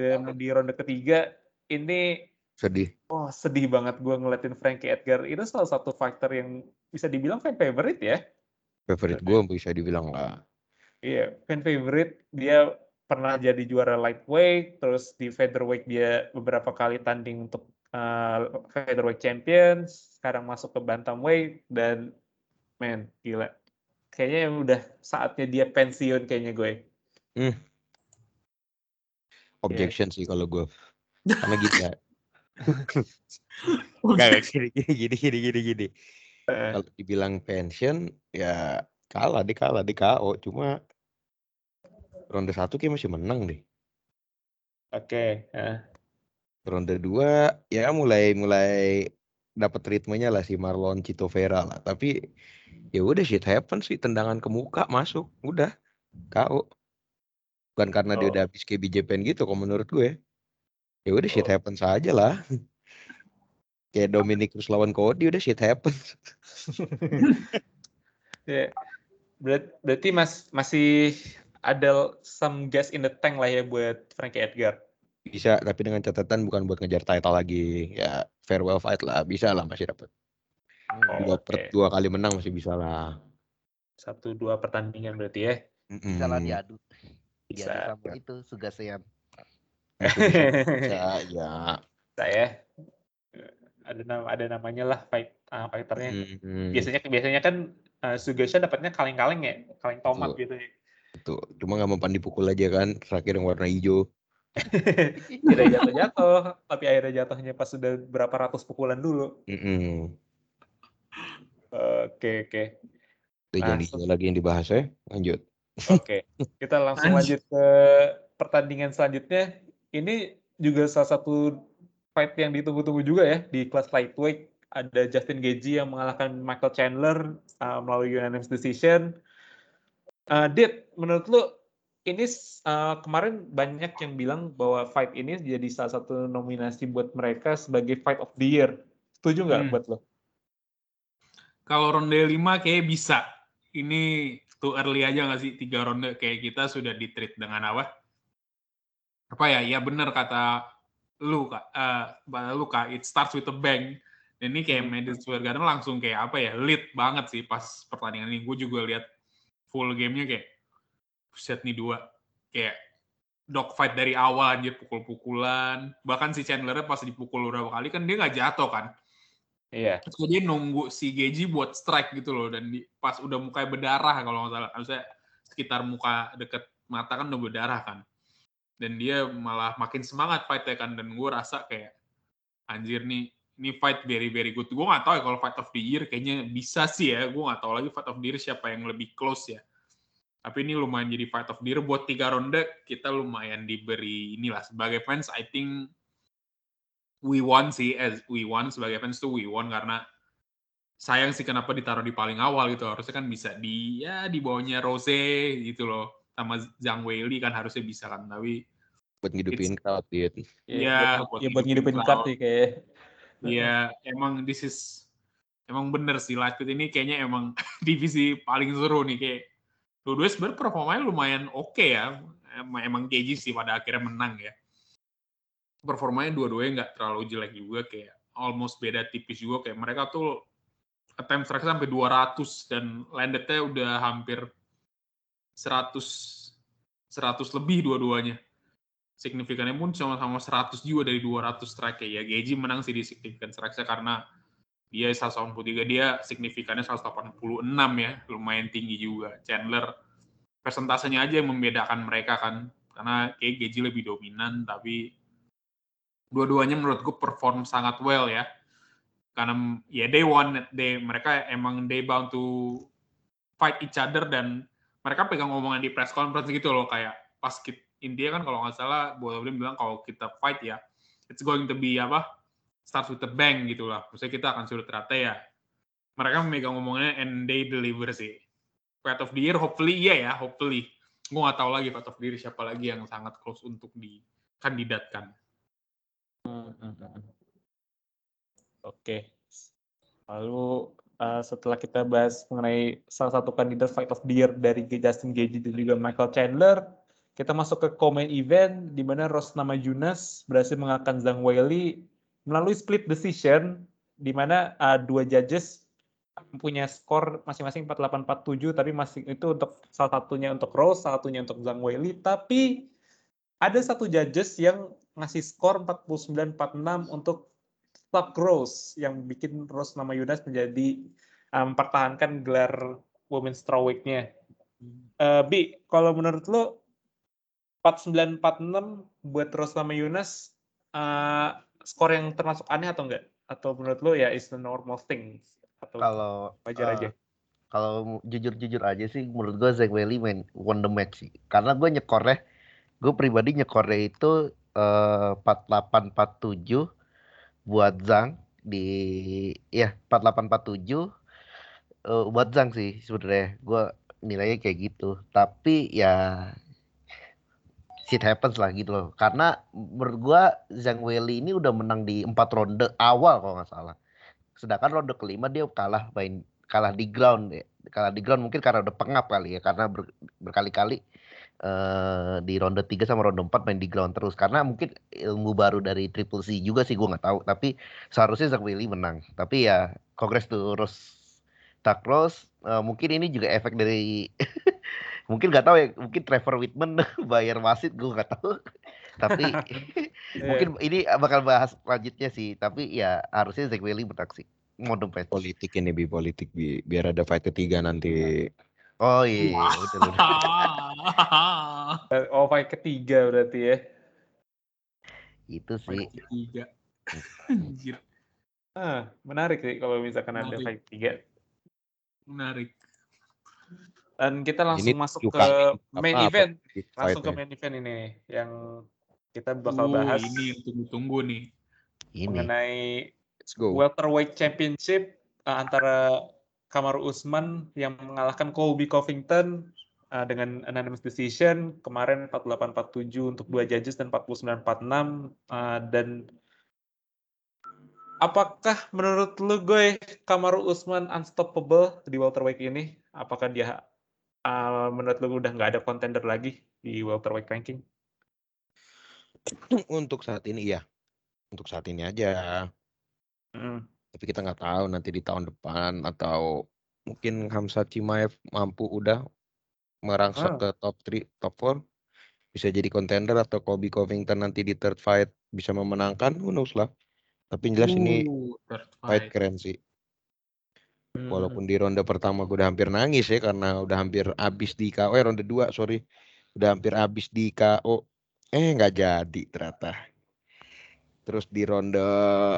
dan di ronde ketiga. Ini sedih. Oh, sedih banget gue ngeliatin Frankie Edgar. Itu salah satu fighter yang bisa dibilang fan favorite ya. Favorite gue bisa dibilang lah. Iya, yeah, fan favorite. Dia pernah jadi juara lightweight, terus di featherweight dia beberapa kali tanding untuk Uh, featherweight champions, sekarang masuk ke bantamweight, dan man, gila. Kayaknya udah saatnya dia pensiun kayaknya gue. Hmm. Objection yeah. sih kalau gue. Karena gitu ya. Gak, gini, gini, gini, gini, gini. Uh. Kalau dibilang pensiun, ya kalah, dia kalah, dia K O. Cuma ronde satu kayak masih menang deh. Oke, okay. uh. Ronde dua ya mulai mulai dapat ritmenya lah si Marlon Chito Vera lah, tapi ya udah shit happen sih, tendangan ke muka masuk, udah K O. Bukan karena oh. dia udah habis kayak B J P N gitu kalau menurut gue. Ya udah oh. shit happen saja lah. Kayak Dominic terus lawan Cody, udah shit happen. Ya. Ber- berarti mas- masih ada some gas in the tank lah ya buat Frankie Edgar. Bisa, tapi dengan catatan bukan buat ngejar title lagi. Ya, farewell fight lah. Bisa lah, masih dapat. Oh, dua, okay. Dua kali menang masih bisa lah. Satu, dua pertandingan berarti ya. Mm-mm. Bisa lah diadu. Bisa. Diadu sama itu, Sugasean. Bisa, ya. Bisa ya. Ada, nama, ada namanya lah fight, uh, fighternya. Mm-hmm. Biasanya biasanya kan uh, Sugasean dapatnya kaleng-kaleng ya. Kaleng tomat betul. Gitu ya. Betul. Cuma gak mempan dipukul aja kan. Terakhir yang warna hijau. Tidak jatuh-jatuh, tapi akhirnya jatuhnya pas sudah berapa ratus pukulan dulu. Oke oke. Itu lagi yang dibahas ya. Lanjut. Oke, okay. Kita langsung lanjut ke pertandingan selanjutnya. Ini juga salah satu fight yang ditunggu-tunggu juga ya di kelas lightweight. Ada Justin Gaethje yang mengalahkan Michael Chandler uh, melalui unanimous decision. Uh, Dit, menurut lu? Ini uh, kemarin banyak yang bilang bahwa fight ini jadi salah satu nominasi buat mereka sebagai fight of the year. Setuju nggak hmm. buat lo? Kalau ronde lima kayaknya bisa. Ini too early aja nggak sih? Tiga ronde kayak kita sudah ditreat dengan apa? Apa ya? Ya benar kata lu, Kak. Uh, lu, Kak. It starts with a bang. Dan ini kayak Madison Square Garden langsung kayak apa ya? Lit banget sih pas pertandingan ini. Gue juga lihat full gamenya kayak set nih dua, kayak dogfight dari awal anjir, pukul-pukulan. Bahkan si Chandler pas dipukul beberapa kali kan dia nggak jatuh kan. Iya. Terus dia nunggu si Gaethje buat strike gitu loh, dan di, pas udah mukanya berdarah kalau nggak salah, harusnya sekitar muka deket mata kan udah berdarah kan. Dan dia malah makin semangat fightnya kan, dan gue rasa kayak anjir nih, ini fight very very good. Gue nggak tahu ya kalau fight of the year, kayaknya bisa sih ya. Gue nggak tahu lagi fight of the year siapa yang lebih close ya. Tapi ini lumayan jadi fight of the year buat tiga ronde, kita lumayan diberi inilah sebagai fans. I think we won sih, as we won sebagai fans tuh we won, karena sayang sih kenapa ditaruh di paling awal gitu. Harusnya kan bisa di ya di bawahnya Rose gitu loh, sama Zhang Weili kan harusnya bisa kan, tapi buat ngidupin crowd ya. Iya, buat, ya, buat ngidupin crowd sih kayak. Iya, emang this is emang bener sih lightweight ini kayaknya emang divisi paling seru nih kayak. Dua-duanya sebenarnya performanya lumayan oke okay ya. Emang Gaethje sih pada akhirnya menang ya. Performanya dua-duanya nggak terlalu jelek juga, kayak almost beda tipis juga. Kayak mereka tuh attempt strike sampai dua ratus dan landednya udah hampir seratus lebih dua-duanya. Signifikannya pun sama-sama seratus juga dari dua ratus strike ya. Gaethje menang sih di signifikan strike-nya karena dia seratus delapan puluh tiga, dia signifikannya seratus delapan puluh enam ya, lumayan tinggi juga. Chandler, persentasenya aja yang membedakan mereka kan, karena kayak Gaethje lebih dominan, tapi dua-duanya menurut gue perform sangat well ya. Karena ya they want, they, mereka emang they bound to fight each other, dan mereka pegang omongan di press conference gitu loh, kayak pas kita, India kan kalau nggak salah Boleh bilang kalau kita fight ya it's going to be apa, start with the bang gitu lah. Maksudnya kita akan suruh terata ya. Mereka memegang omongannya and they deliver sih. Fight of the year hopefully iya ya, hopefully. Gue nggak tahu lagi fight of the year siapa lagi yang sangat close untuk dikandidatkan. Oke, okay. Lalu uh, setelah kita bahas mengenai salah satu kandidat Fight of the Year dari Justin Gaethje dan juga Michael Chandler, kita masuk ke co-main event di mana Rosnama Jonas berhasil mengalahkan Zhang Weili melalui split decision, di mana uh, dua judges punya skor masing-masing empat puluh delapan empat puluh tujuh, tapi masing itu untuk salah satunya untuk Rose, salah satunya untuk Zhang Weili, tapi ada satu judges yang ngasih skor empat puluh sembilan empat puluh enam untuk Club Rose, yang bikin Rose nama Yunas menjadi um, mempertahankan gelar women's strawweight-nya. Uh, Bi, kalau menurut lo empat puluh sembilan empat puluh enam buat Rose nama Yunas uh, skor yang termasuk aneh atau enggak? Atau menurut lo ya is the normal thing? Atau kalau wajar uh, aja? Kalau jujur-jujur aja sih menurut gue Zhang Weili main won the match sih. Karena gue nyekornya, gue pribadi nyekornya itu uh, empat puluh delapan empat puluh tujuh buat Zhang di ya empat puluh delapan empat puluh tujuh uh, buat Zhang sih sebenarnya. Gue nilainya kayak gitu. Tapi ya shit happens lah gitu loh. Karena menurut gue Zhang Weili ini udah menang di empat ronde awal kalau nggak salah. Sedangkan ronde kelima dia kalah main kalah di ground ya. Kalah di ground mungkin karena udah pengap kali ya, karena ber, berkali-kali Uh, di ronde tiga sama ronde empat main di ground terus. Karena mungkin ilmu baru dari Triple C juga sih, gue gak tahu. Tapi seharusnya Zhang Weili menang. Tapi ya Kongres terus Tak Rose uh, mungkin ini juga efek dari mungkin gak tahu ya, mungkin Trevor Whitman bayar wasit, gue gak tahu. Tapi mungkin ini bakal bahas lanjutnya sih. Tapi ya harusnya Zhang Weili menang sih. Modem patch. Politik ini bi politik bi. Biar ada fight ketiga nanti. Oh iya, betul. Oh, fight ketiga berarti ya. Itu sih. Ketiga. Anjir. Ah, menarik sih kalau misalkan menarik. Ada fight ketiga. Menarik. Dan kita langsung ini masuk ke main apa, event. Apa, langsung ke main event ini yang kita bakal uh, bahas. Ini yang tunggu-tunggu nih. Ini. Mengenai welterweight championship uh, antara Kamaru Usman yang mengalahkan Colby Covington uh, dengan unanimous decision kemarin empat puluh delapan empat puluh tujuh untuk dua judges dan empat puluh sembilan empat puluh enam. Uh, dan apakah menurut lu gue Kamaru Usman unstoppable di welterweight ini? Apakah dia uh, menurut lu udah nggak ada contender lagi di welterweight ranking? Untuk saat ini ya, untuk saat ini aja. Hmm. Tapi kita nggak tahu nanti di tahun depan atau mungkin Khamzat Chimaev mampu udah merangsek ah. ke top tiga, top empat, bisa jadi contender, atau Colby Covington nanti di third fight bisa memenangkan, who knows lah. Tapi jelas uh, ini fight. fight keren sih. Hmm. Walaupun di ronde pertama gue udah hampir nangis ya, karena udah hampir abis di K O, eh ronde dua sorry, udah hampir abis di K O, eh nggak jadi ternyata. Terus di ronde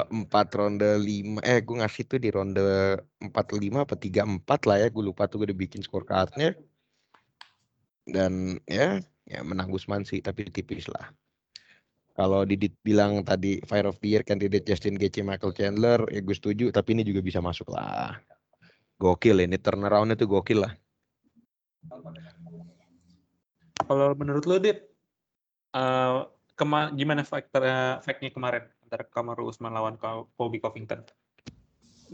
empat, ronde lima, eh gue ngasih tuh di ronde empat lima apa tiga empat lah ya, gue lupa tuh gue udah bikin scorecardnya. Dan ya, ya menang Usman sih, tapi tipis lah. Kalau Didit bilang tadi Fire of the Year kandidat Justin Gaethje, Michael Chandler, ya gue setuju, tapi ini juga bisa masuk lah. Gokil ini, turnaround-nya tuh gokil lah. Kalau menurut lo Dit, uh... Kema- gimana faktor faktornya kemarin antara Kamaru Usman lawan Colby Covington?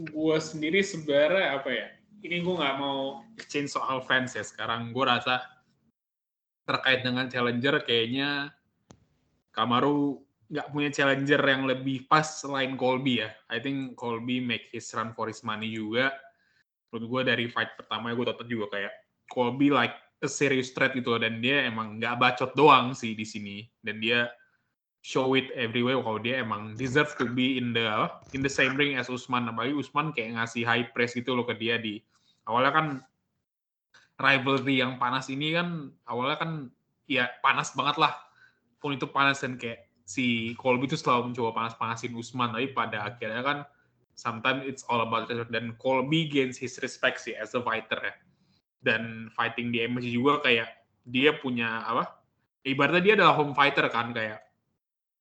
Gue sendiri sebenarnya apa ya? Ini gue nggak mau exchange soal fans ya sekarang. Gue rasa terkait dengan challenger kayaknya Kamaru nggak punya challenger yang lebih pas selain Colby ya. I think Colby make his run for his money juga. Menurut gue dari fight pertama gue tonton juga kayak Colby like a serious threat gitu loh, dan dia emang nggak bacot doang sih di sini, dan dia show it everywhere kalau dia emang deserve to be in the in the same ring as Usman. Apalagi Usman kayak ngasih high praise gitu loh ke dia di awalnya kan rivalry yang panas ini kan awalnya kan ya panas banget lah pun itu panas, dan kayak si Colby itu selalu mencoba panas-panasin Usman, tapi pada akhirnya kan sometimes it's all about respect, dan Colby gains his respect sih as a fighter ya. Dan fighting di M M A juga kayak dia punya apa, ibaratnya dia adalah home fighter kan, kayak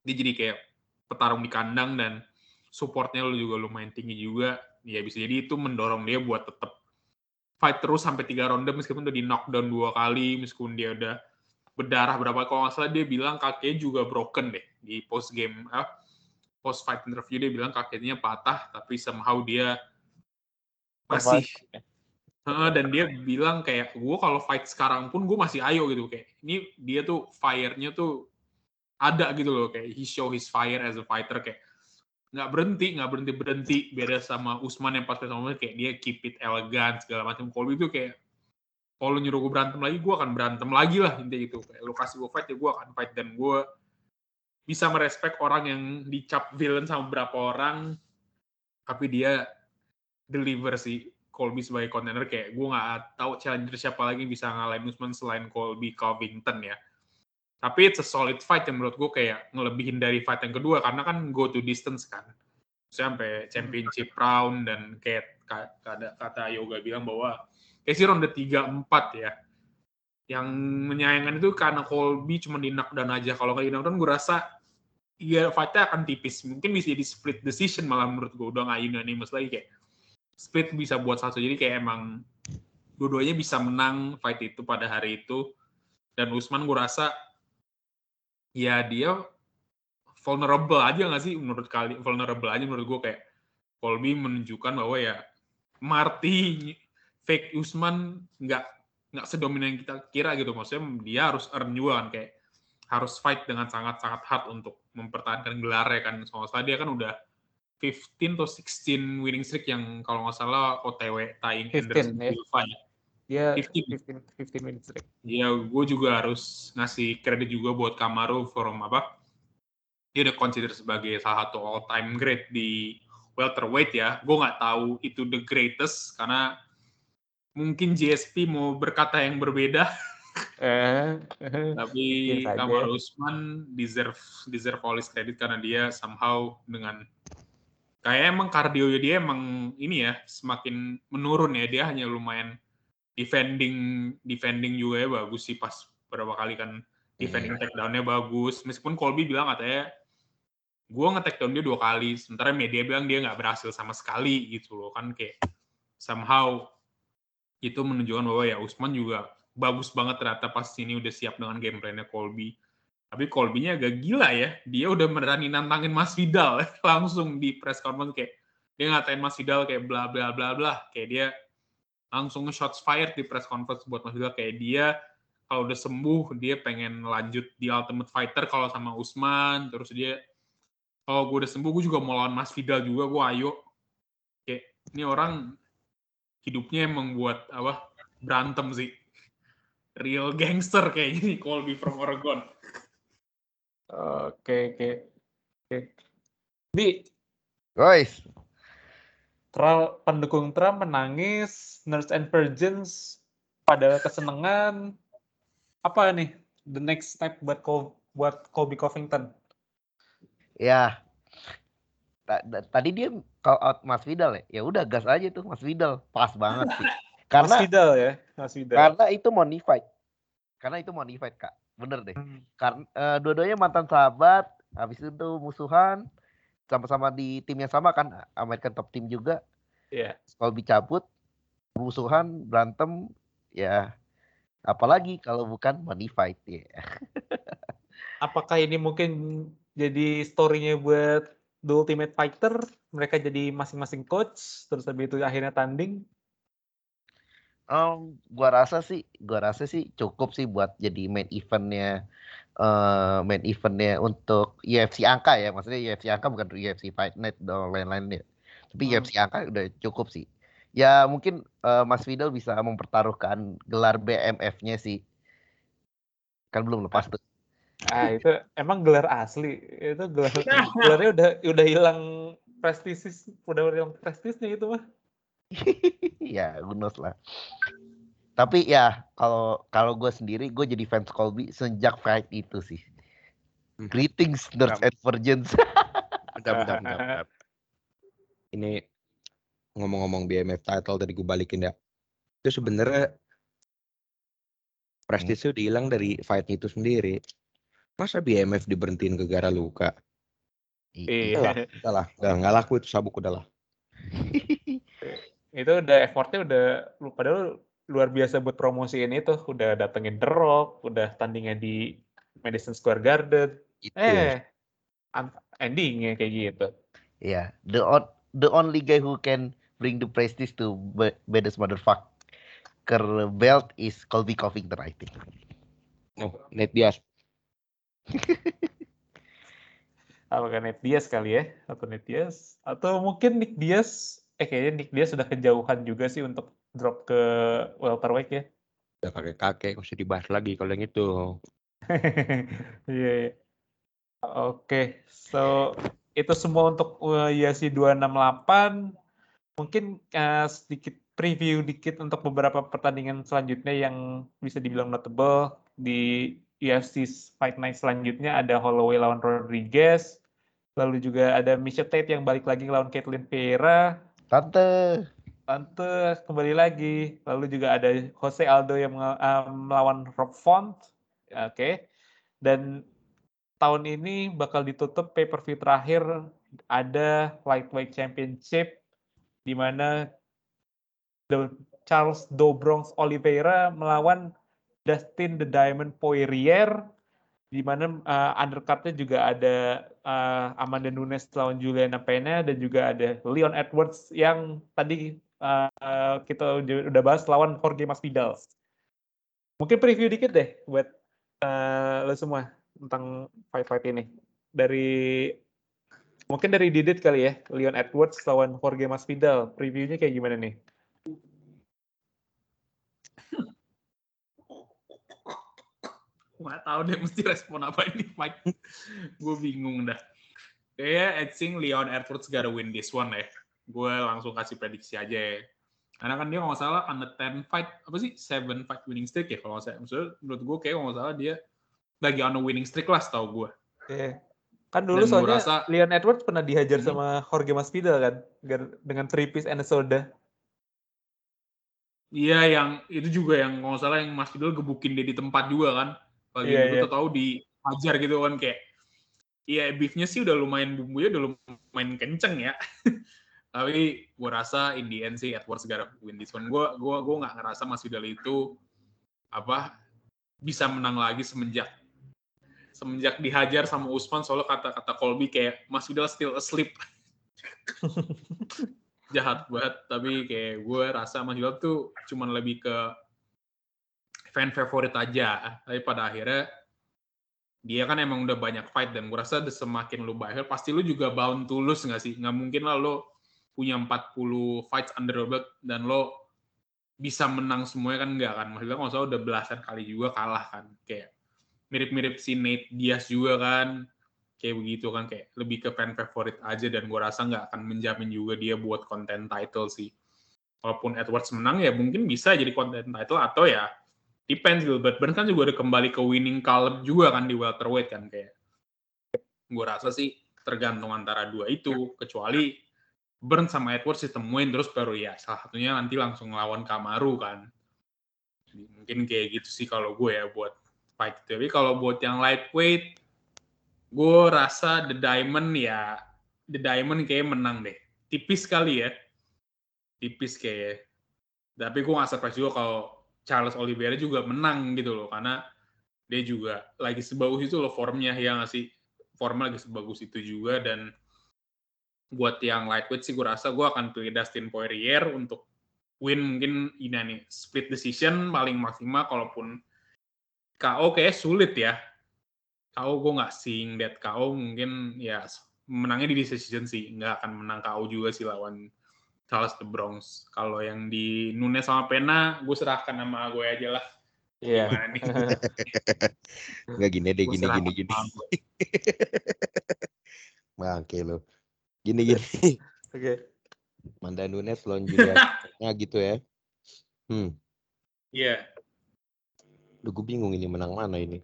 dia jadi kayak petarung di kandang dan supportnya lu juga lumayan tinggi juga ya, bisa jadi itu mendorong dia buat tetap fight terus sampai tiga ronde meskipun udah di knockdown dua kali, meskipun dia udah berdarah berapa, kalau nggak salah dia bilang kakinya juga broken deh di post game eh, post fight interview dia bilang kakinya patah tapi somehow dia masih uh, dan dia bilang kayak gue kalau fight sekarang pun gue masih ayo gitu, kayak ini dia tuh fire-nya tuh ada gitu loh, kayak he show his fire as a fighter, kayak nggak berhenti, nggak berhenti berhenti beda sama Usman yang pas pertama kayak dia keep it elegan segala macam. Colby itu kayak kalau lu nyuruh gue berantem lagi, gue akan berantem lagi lah intinya gitu. Kayak lu kasih gue fight ya gue akan fight, dan gue bisa merespek orang yang dicap villain sama berapa orang, tapi dia deliver sih. Colby sebagai contender kayak gue nggak tahu challenger siapa lagi bisa ngalahin Usman selain Colby Covington ya. Tapi it's a solid fight yang menurut gue kayak ngelebihin dari fight yang kedua, karena kan go to distance kan. Sampai championship round, dan kayak kata, kata Yoga bilang bahwa kayak sih ronde tiga empat ya. Yang menyayangkan itu karena Colby cuma di knockdown aja. Kalau nggak di knockdown gue rasa ya fight-nya akan tipis. Mungkin bisa jadi split decision malah menurut gue. Udah nggak unanimous lagi, kayak split bisa buat satu. Jadi kayak emang dua-duanya bisa menang fight itu pada hari itu. Dan Usman gue rasa ya dia vulnerable aja nggak sih menurut kali vulnerable aja menurut gue, kayak Colby menunjukkan bahwa ya Marty fake Usman nggak nggak sedominan yang kita kira gitu, maksudnya dia harus earn juga kan, kayak harus fight dengan sangat-sangat hard untuk mempertahankan gelarnya kan, soalnya dia kan udah fifteen atau sixteen winning streak yang kalau nggak salah O T W tying Anderson Silva ya. Ya, fifteen winning streak. Ya, gue juga harus ngasih kredit juga buat Kamaru from apa? Dia udah consider sebagai salah satu all-time great di welterweight ya. Gue nggak tahu itu the greatest karena mungkin J S P mau berkata yang berbeda. Eh, tapi Kamaru Usman deserve deserve all his credit karena dia somehow dengan kayak emang kardio dia emang ini ya semakin menurun ya, dia hanya lumayan defending defending juga ya bagus sih, pas beberapa kali kan defending takedown-nya bagus, meskipun Colby bilang katanya gue nge-takedown dia dua kali, sementara media bilang dia nggak berhasil sama sekali gitu loh kan, kayak somehow itu menunjukkan bahwa ya Usman juga bagus banget ternyata pas ini udah siap dengan game plan-nya Colby. Tapi Colby-nya agak gila ya, dia udah berani nantangin Masvidal langsung di press conference, kayak dia ngatain Masvidal kayak bla bla bla bla, kayak dia langsung shots fired di press conference buat Masvidal, kayak dia kalau udah sembuh dia pengen lanjut di Ultimate Fighter kalau sama Usman, terus dia kalau gue udah sembuh gue juga mau lawan Masvidal juga, gue ayo. Kayak ini orang hidupnya emang buat apa berantem sih, real gangster kayak ini Colby from Oregon. Oke oke oke di guys, Trump, pendukung Trump menangis, nurse and virgins pada kesenangan. Apa nih the next step buat Col- buat Colby Covington? Ya, tadi dia call out Masvidal ya, ya udah gas aja tuh Masvidal, pas banget sih. Karena Masvidal ya, Masvidal. Karena itu modified, karena itu modified kak, bener deh. Hmm. Karena uh, dua-duanya mantan sahabat, habis itu musuhan. Sama-sama di tim yang sama kan, American top team juga. Iya. Yeah. Kalau dicabut, musuhan, berantem, ya apalagi kalau bukan money fight ya. Yeah. Apakah ini mungkin jadi story-nya buat The Ultimate Fighter? Mereka jadi masing-masing coach, terus habis itu akhirnya tanding? Um, gua rasa sih, gua rasa sih cukup sih buat jadi main event-nya. Uh, main event-nya untuk U F C angka ya, maksudnya U F C angka bukan U F C Fight Night dan lain-lain ya, tapi hmm. U F C angka udah cukup sih ya, mungkin uh, Masvidal bisa mempertaruhkan gelar B M F-nya sih kan, belum lepas tuh. Ah itu emang gelar asli itu, gelar gelarnya udah udah hilang prestis, udah hilang prestisnya itu mah. Ya gunos lah. Tapi ya kalau kalau gue sendiri gue jadi fans Colby sejak fight itu sih. Greetings, nerds and virgins. Bentar, bentar, bentar. Ini ngomong-ngomong B M F title tadi gue balikin ya. Itu sebenarnya prestis itu dihilang dari fight-nya itu sendiri. Masa B M F diberhentiin gara-gara luka? Iya. Udah lah, nggak laku itu sabuk udah lah. Itu udah effortnya udah lu padahal luar biasa buat promosiin itu. Udah datengin The Rock, udah tandingnya di Madison Square Garden. Itu. Eh, endingnya kayak gitu. Iya, yeah, the on, the only guy who can bring the prestige to be, be this motherfucker belt is Colby Covington, I think. Oh, Nate Diaz. Apakah Nate Diaz kali ya? Atau Nate Diaz? Atau mungkin Nick Diaz? Eh, kayaknya Nick Diaz sudah kejauhan juga sih untuk drop ke welterweight ya. Udah kakek-kakek, harus dibahas lagi kalau yang itu. Iya, yeah. Oke, okay. So itu semua untuk U F C dua enam delapan. Mungkin uh, sedikit preview dikit untuk beberapa pertandingan selanjutnya yang bisa dibilang notable di U F C Fight Night selanjutnya. Ada Holloway lawan Rodriguez, lalu juga ada Misha Tate yang balik lagi lawan Caitlin Pereira. Tante, tante kembali lagi. Lalu juga ada Jose Aldo yang uh, melawan Rob Font. Oke, okay. Dan tahun ini bakal ditutup pay-per-view terakhir, ada Lightweight Championship di mana Charles Do Bronx Oliveira melawan Dustin The Diamond Poirier, di mana uh, undercard-nya juga ada uh, Amanda Nunes lawan Juliana Peña, dan juga ada Leon Edwards yang tadi uh, kita udah bahas lawan Jorge Masvidal. Mungkin preview dikit deh buat Uh, lo semua tentang fight-fight ini. Dari mungkin dari Didit kali ya, Leon Edwards lawan Jorge Masvidal, previewnya kayak gimana nih? Gak tau deh mesti respon apa ini fight. Gue bingung dah. Kayaknya I think Leon Edwards gotta win this one ya. Gue langsung kasih prediksi aja ya. Karena kan dia kalau nggak salah under sepuluh fight, apa sih, tujuh fight winning streak ya kalau nggak salah. Maksudnya menurut gue kayak kalau nggak salah dia lagi on a winning streak lah setahu gue. Yeah. Kan dulu dan soalnya rasa, Leon Edwards pernah dihajar hmm. sama Jorge Masvidal kan dengan three piece and a soda. Iya, yeah, yang itu juga yang kalau nggak salah yang Masvidal gebukin dia di tempat juga kan. Bagi yeah, itu yeah. Tahu dihajar gitu kan kayak. Iya, yeah, beefnya sih udah lumayan, bumbunya udah lumayan kenceng ya. Tapi gue rasa in the end sih Edwards gotta win this one. Gue gue gue nggak ngerasa Masvidal itu apa bisa menang lagi semenjak semenjak dihajar sama Usman. Soalnya kata-kata Colby kayak Masvidal still asleep. Jahat banget. Tapi kayak gue rasa Masvidal tuh cuman lebih ke fan favorit aja. Tapi pada akhirnya dia kan emang udah banyak fight dan gue rasa semakin lu banyak pasti lu juga bound to lose nggak sih? Nggak mungkin lah lu punya empat puluh fights under the belt dan lo bisa menang semuanya kan enggak kan. Maksudnya kalau saya udah belasan kali juga kalah kan. Kayak mirip-mirip si Nate Diaz juga kan. Kayak begitu kan. Kayak lebih ke fan favorit aja dan gue rasa enggak akan menjamin juga dia buat content title sih. Walaupun Edwards menang ya mungkin bisa jadi content title atau ya depends. Gilbert Burns kan juga udah kembali ke winning column juga kan di welterweight kan kayak. Gue rasa sih tergantung antara dua itu kecuali Burn sama Edwards ditemuin terus baru ya salah satunya nanti langsung ngelawan Kamaru kan. Mungkin kayak gitu sih kalau gue ya buat fight. Tapi kalau buat yang lightweight, gue rasa The Diamond ya The Diamond kayak menang deh. Tipis kali ya. Tipis kayak. Tapi gue gak surprise juga kalau Charles Oliveira juga menang gitu loh. Karena dia juga lagi sebagus itu loh formnya. Ya gak sih? Formnya lagi sebagus itu juga dan buat yang lightweight sih gue rasa gue akan pilih Dustin Poirier untuk win mungkin ini nih split decision paling maksimal kalaupun K O kayak sulit ya. K O gue nggak seeing that K O mungkin ya menangnya di decision sih nggak akan menang K O juga sih lawan Charles The Bronx. Kalau yang di Nunes sama Pena gue serahkan sama gue aja lah. Iya. Yeah. Nggak gini deh gini gini gini. Bangke lo. Gini-gini. Oke. Okay. Amanda Nunes lawan Juliana gitu ya. Hmm. Iya. Yeah. Duh, gue bingung ini menang mana ini.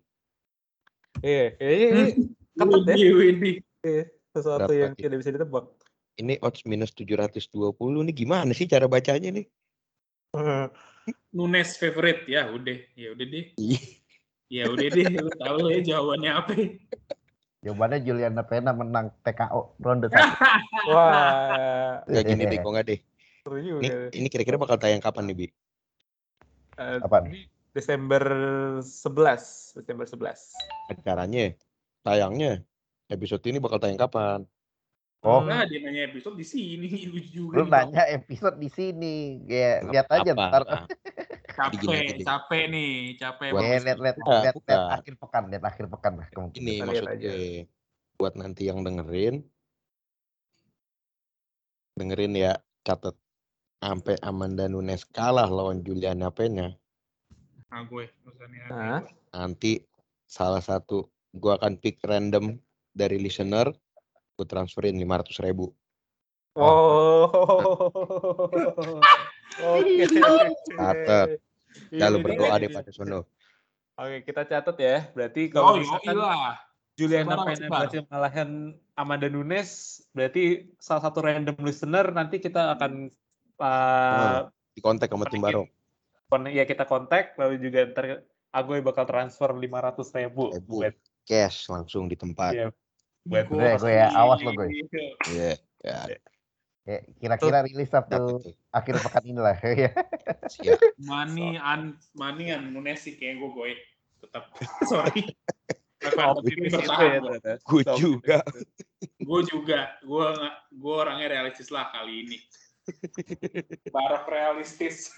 Iya, yeah, yeah, yeah. Tepat ya. Iya, sesuatu Dapat yang ya. tidak bisa ditebak. Ini odds minus tujuh ratus dua puluh nih, gimana sih cara bacanya nih? Uh, Nunes favorite ya, udah. Ya udah deh. Ya udah deh, lu tahu ya jawabannya apa. Jawabannya Juliana Peña menang T K O ronde satu. Wah. Enggak gini deh, kok enggak deh. Ini, ini kira-kira bakal tayang kapan nih, Bi? Uh, kapan? Desember sebelas Desember sebelas Acaranya, tayangnya, episode ini bakal tayang kapan? Oh, nah, dia nanya episode di sini juga. Lu nanya episode di sini, ya Lep, lihat aja apa, ntar. Nah. Capek, capek nih, capek. Ya, lihat, lihat, lihat, lihat akhir pekan, lihat akhir pekan lah. Ini maksudnya buat nanti yang dengerin, dengerin ya, catat sampai Amanda Nunes kalah lawan Juliana Peña. Nah, gue nah. Nanti salah satu gue akan pick random dari listener, gue transferin lima ratus ribu. Oh, oke. Catat. Kalau berdoa deh pada sono. Oke, kita catat ya. Berarti kalau oh, misalkan ilah. Juliana Peña berhasil mengalahkan Amanda Nunes, berarti salah satu random listener nanti kita akan uh, di kontak sama tim Barok. Ya kita kontak, lalu juga ntar Agoy bakal transfer lima ratus ribu buat cash langsung di tempat. Iya. Buat gue ya, awas lo gue. Iya. Ya, kira-kira rilis satu akhir pekan inilah ya. Siap. Money an money an Munesi kayak gue gue tetap sorry. Gue juga. Gue juga. Gue gue orangnya realistis lah kali ini. Barok realistis.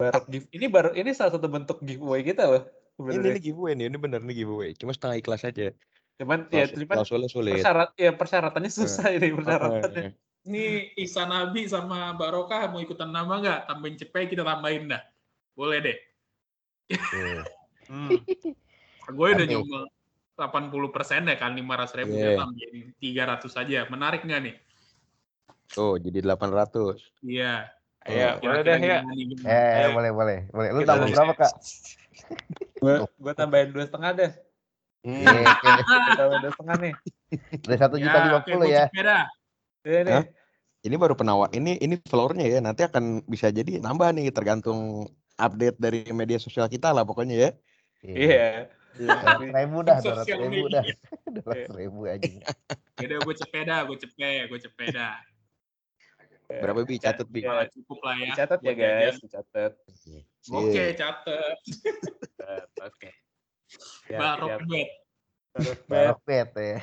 Barok give, ini baru ini salah satu bentuk giveaway kita loh. Ini, ini giveaway nih, ini benar nih giveaway. Cuma setengah ikhlas aja. Cuman ya cuman persyarat ya persyaratannya susah uh, ini persyaratannya. Uh, uh, uh. Ini Ihsan Abi sama Barokah mau ikutan nama enggak? Tambahin cepet kita tambahin dah. Boleh deh. Uh. hmm. Gue udah nyoba delapan puluh persen ya kan lima ratus ribu yeah. Tambahin tiga ratus aja. Menarik enggak nih? Oh, jadi delapan ratus. Iya. Ya, boleh deh ya. Eh, boleh boleh. Boleh. Lu tambah berapa, Kak? Gua gua tambahin dua koma lima deh. Iya, tambahin dua koma lima nih. Dari satu juta lima puluh ya. Ini. Ini baru penawar. Ini ini floor-nya ya. Nanti akan bisa jadi nambah nih tergantung update dari media sosial kita lah pokoknya ya. Iya. dua ratus ribu dah, dua ratus ribu dah. dua ratus ribu aja. Yaudah gua cepeda, gua cepet, gua cepeda. Berapa bi catet bi? Ya, cukup lah ya. Catet ya guys, catet. Oke, catet. Oke. Barok bet. Barok bet ya.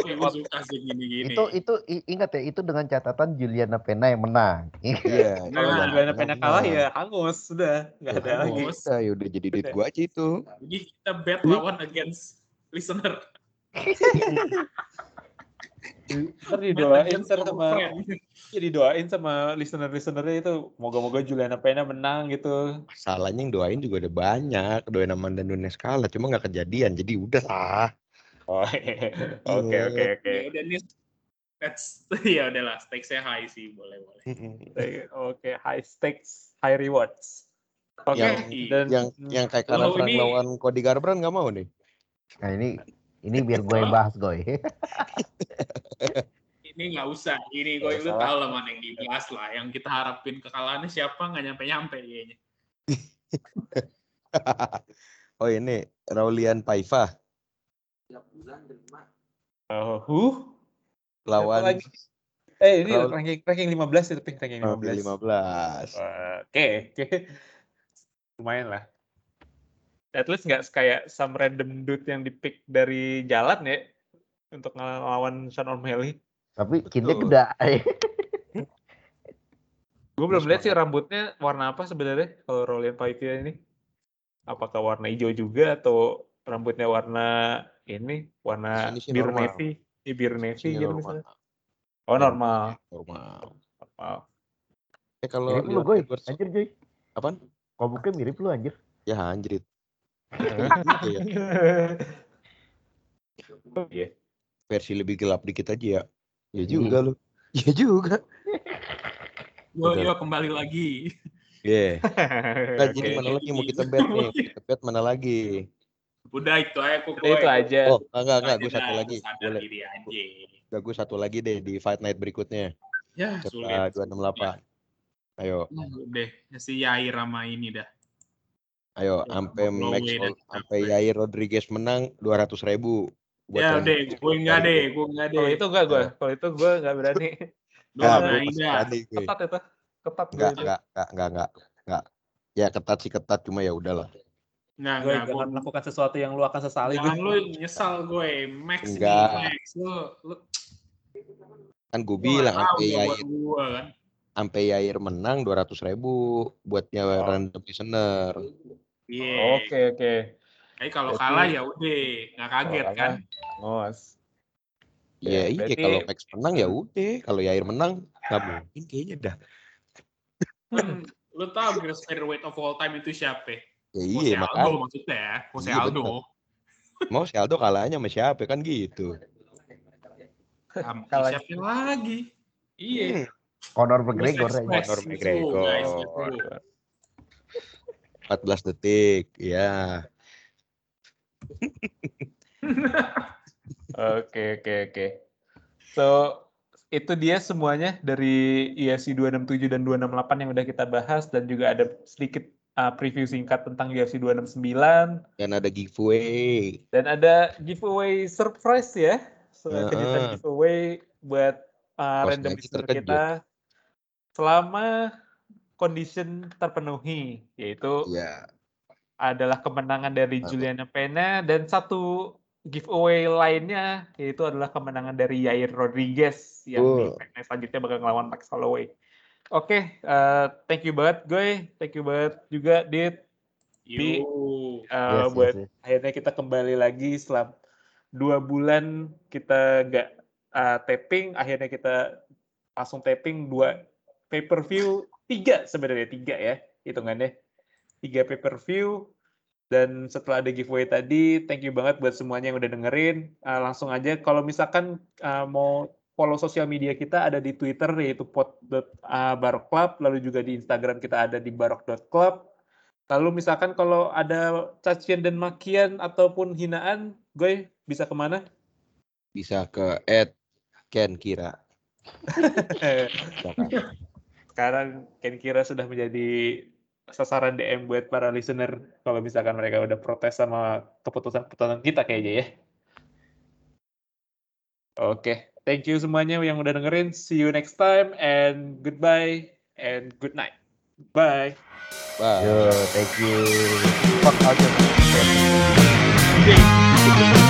Oke, gua suka sih gini-gini. Itu itu ingat ya, itu dengan catatan Juliana Peña yang menang. Iya. Kalau Juliana Peña kalah ya hangus sudah, enggak ada lagi. Ya udah jadi duit gua aja itu. Jadi kita bet lawan against listener. Ntar didoain sama ya didoain sama listener-listenernya itu moga-moga Juliana Peña menang gitu. Masalahnya yang doain juga ada banyak, doain Amanda Nunes kalah cuma nggak kejadian jadi udah lah. Oke oke oke. Dan ini that's ya udahlah stakesnya high sih boleh boleh. oke okay, high stakes high rewards. Oke okay. yang, yang yang kayak kalah oh, ini... lawan Cody Garbrandt nggak mau nih. Nah ini. Ini biar gue bahas, Goy. Ini nggak usah. Ini Goy udah tahu lah mana yang dibahas lah. Yang kita harapin kekalahannya siapa nggak nyampe-nyampe kayaknya. Oh ini Raulian Paiva. Oh, huh? Lawan. Eh ini Raul... ranking ranking lima belas itu ping ranking lima belas. lima belas. Oke, okay, oke. Okay. Lumayan lah. At least nggak kayak some random dude yang dipick dari jalan ya untuk ngelawan Sean O'Malley. Tapi kinnya gede. Gue belum lihat sih rambutnya warna apa sebenarnya kalau Rolian Paitia ini. Apakah warna hijau juga atau rambutnya warna ini warna biru navy? Ini biru navy gitu misalnya. Oh normal. Normal. Normal. Eh kalau mirip lu gue anjir Joy. Apaan? Kok bukan mirip lu anjir? Ya anjir. Ya. Versi lebih gelap dikit aja ya. Ya juga hmm. Lo. Ya juga. Gua yo kembali lagi. Iya. Yeah. Nah, jadi okay. Mana lagi mau kita bet nih? Kita bet mana lagi? Udah itu aja kok. Itu aja. Oh, enggak enggak, gue satu lagi. Boleh. Udah gue satu lagi deh di fight night berikutnya. Ya, sulit. dua enam delapan. Ayo. Deh, si Yair sama ini dah. Ayo, sampai Max sampai Yair Rodriguez menang dua ratus ribu. Ya deh, gue enggak deh, gue enggak deh. Kalau itu enggak gue, kalau itu gue enggak berani. Enggak, ketat itu. Ketat gue. Enggak, enggak, enggak, enggak. Enggak. Ya ketat sih ketat, cuma ya udahlah. Nah, gue enggak akan melakukan sesuatu yang lu akan sesali. Jangan lu nyesal gue, Max ini Max lu. lu... Kan gue bilang sampai Yair, sampai Yair menang dua ratus ribu buatnya oh. Random listener. Yeah. Oke okay, oke. Okay. Kayak kalau berarti... kalah ya udah, nggak kaget oh, kan? Mos. Iya iya berarti... kalau Max menang ya udah, kalau Yair menang nggak mungkin kayaknya dah. Lu tahu greatest featherweight of all time itu siapa? Ya iya, Jose Aldo maksudnya ya, Jose iya, Aldo. Mau Jose Aldo kalahnya sama siapa kan gitu. Am, kalah siapa lagi? Iya. Conor McGregor, Conor McGregor. empat belas detik, ya. Oke, oke, oke. So, itu dia semuanya dari U F C dua enam tujuh dan dua enam delapan yang udah kita bahas dan juga ada sedikit Uh, preview singkat tentang U F C dua enam sembilan dan ada giveaway dan ada giveaway surprise ya so, uh-huh. kejutan giveaway buat uh, random listener kita selama condition terpenuhi yaitu yeah. adalah kemenangan dari uh-huh. Juliana Peña dan satu giveaway lainnya yaitu adalah kemenangan dari Yair Rodriguez yang uh. di fight selanjutnya bakal ngelawan Max Holloway. Oke, okay, uh, thank you banget Goy, thank you banget juga Dit, Bi, uh, yes, buat yes, yes. akhirnya kita kembali lagi setelah dua bulan kita nggak uh, taping, akhirnya kita langsung taping dua pay-per-view, tiga sebenarnya tiga ya hitungannya, tiga pay-per-view dan setelah ada giveaway tadi, thank you banget buat semuanya yang udah dengerin, uh, langsung aja kalau misalkan uh, mau follow sosial media kita ada di Twitter yaitu pod dot barok club, lalu juga di Instagram kita ada di barok dot club. Lalu misalkan kalau ada cacian dan makian ataupun hinaan, Goy bisa kemana? Bisa ke et kenkira. Sekarang Kenkira sudah menjadi sasaran D M buat para listener kalau misalkan mereka udah protes sama keputusan-keputusan kita kayaknya ya. Oke. Thank you semuanya yang udah dengerin. See you next time and goodbye and good night. Bye. Bye. Yo, thank you. Fuck out.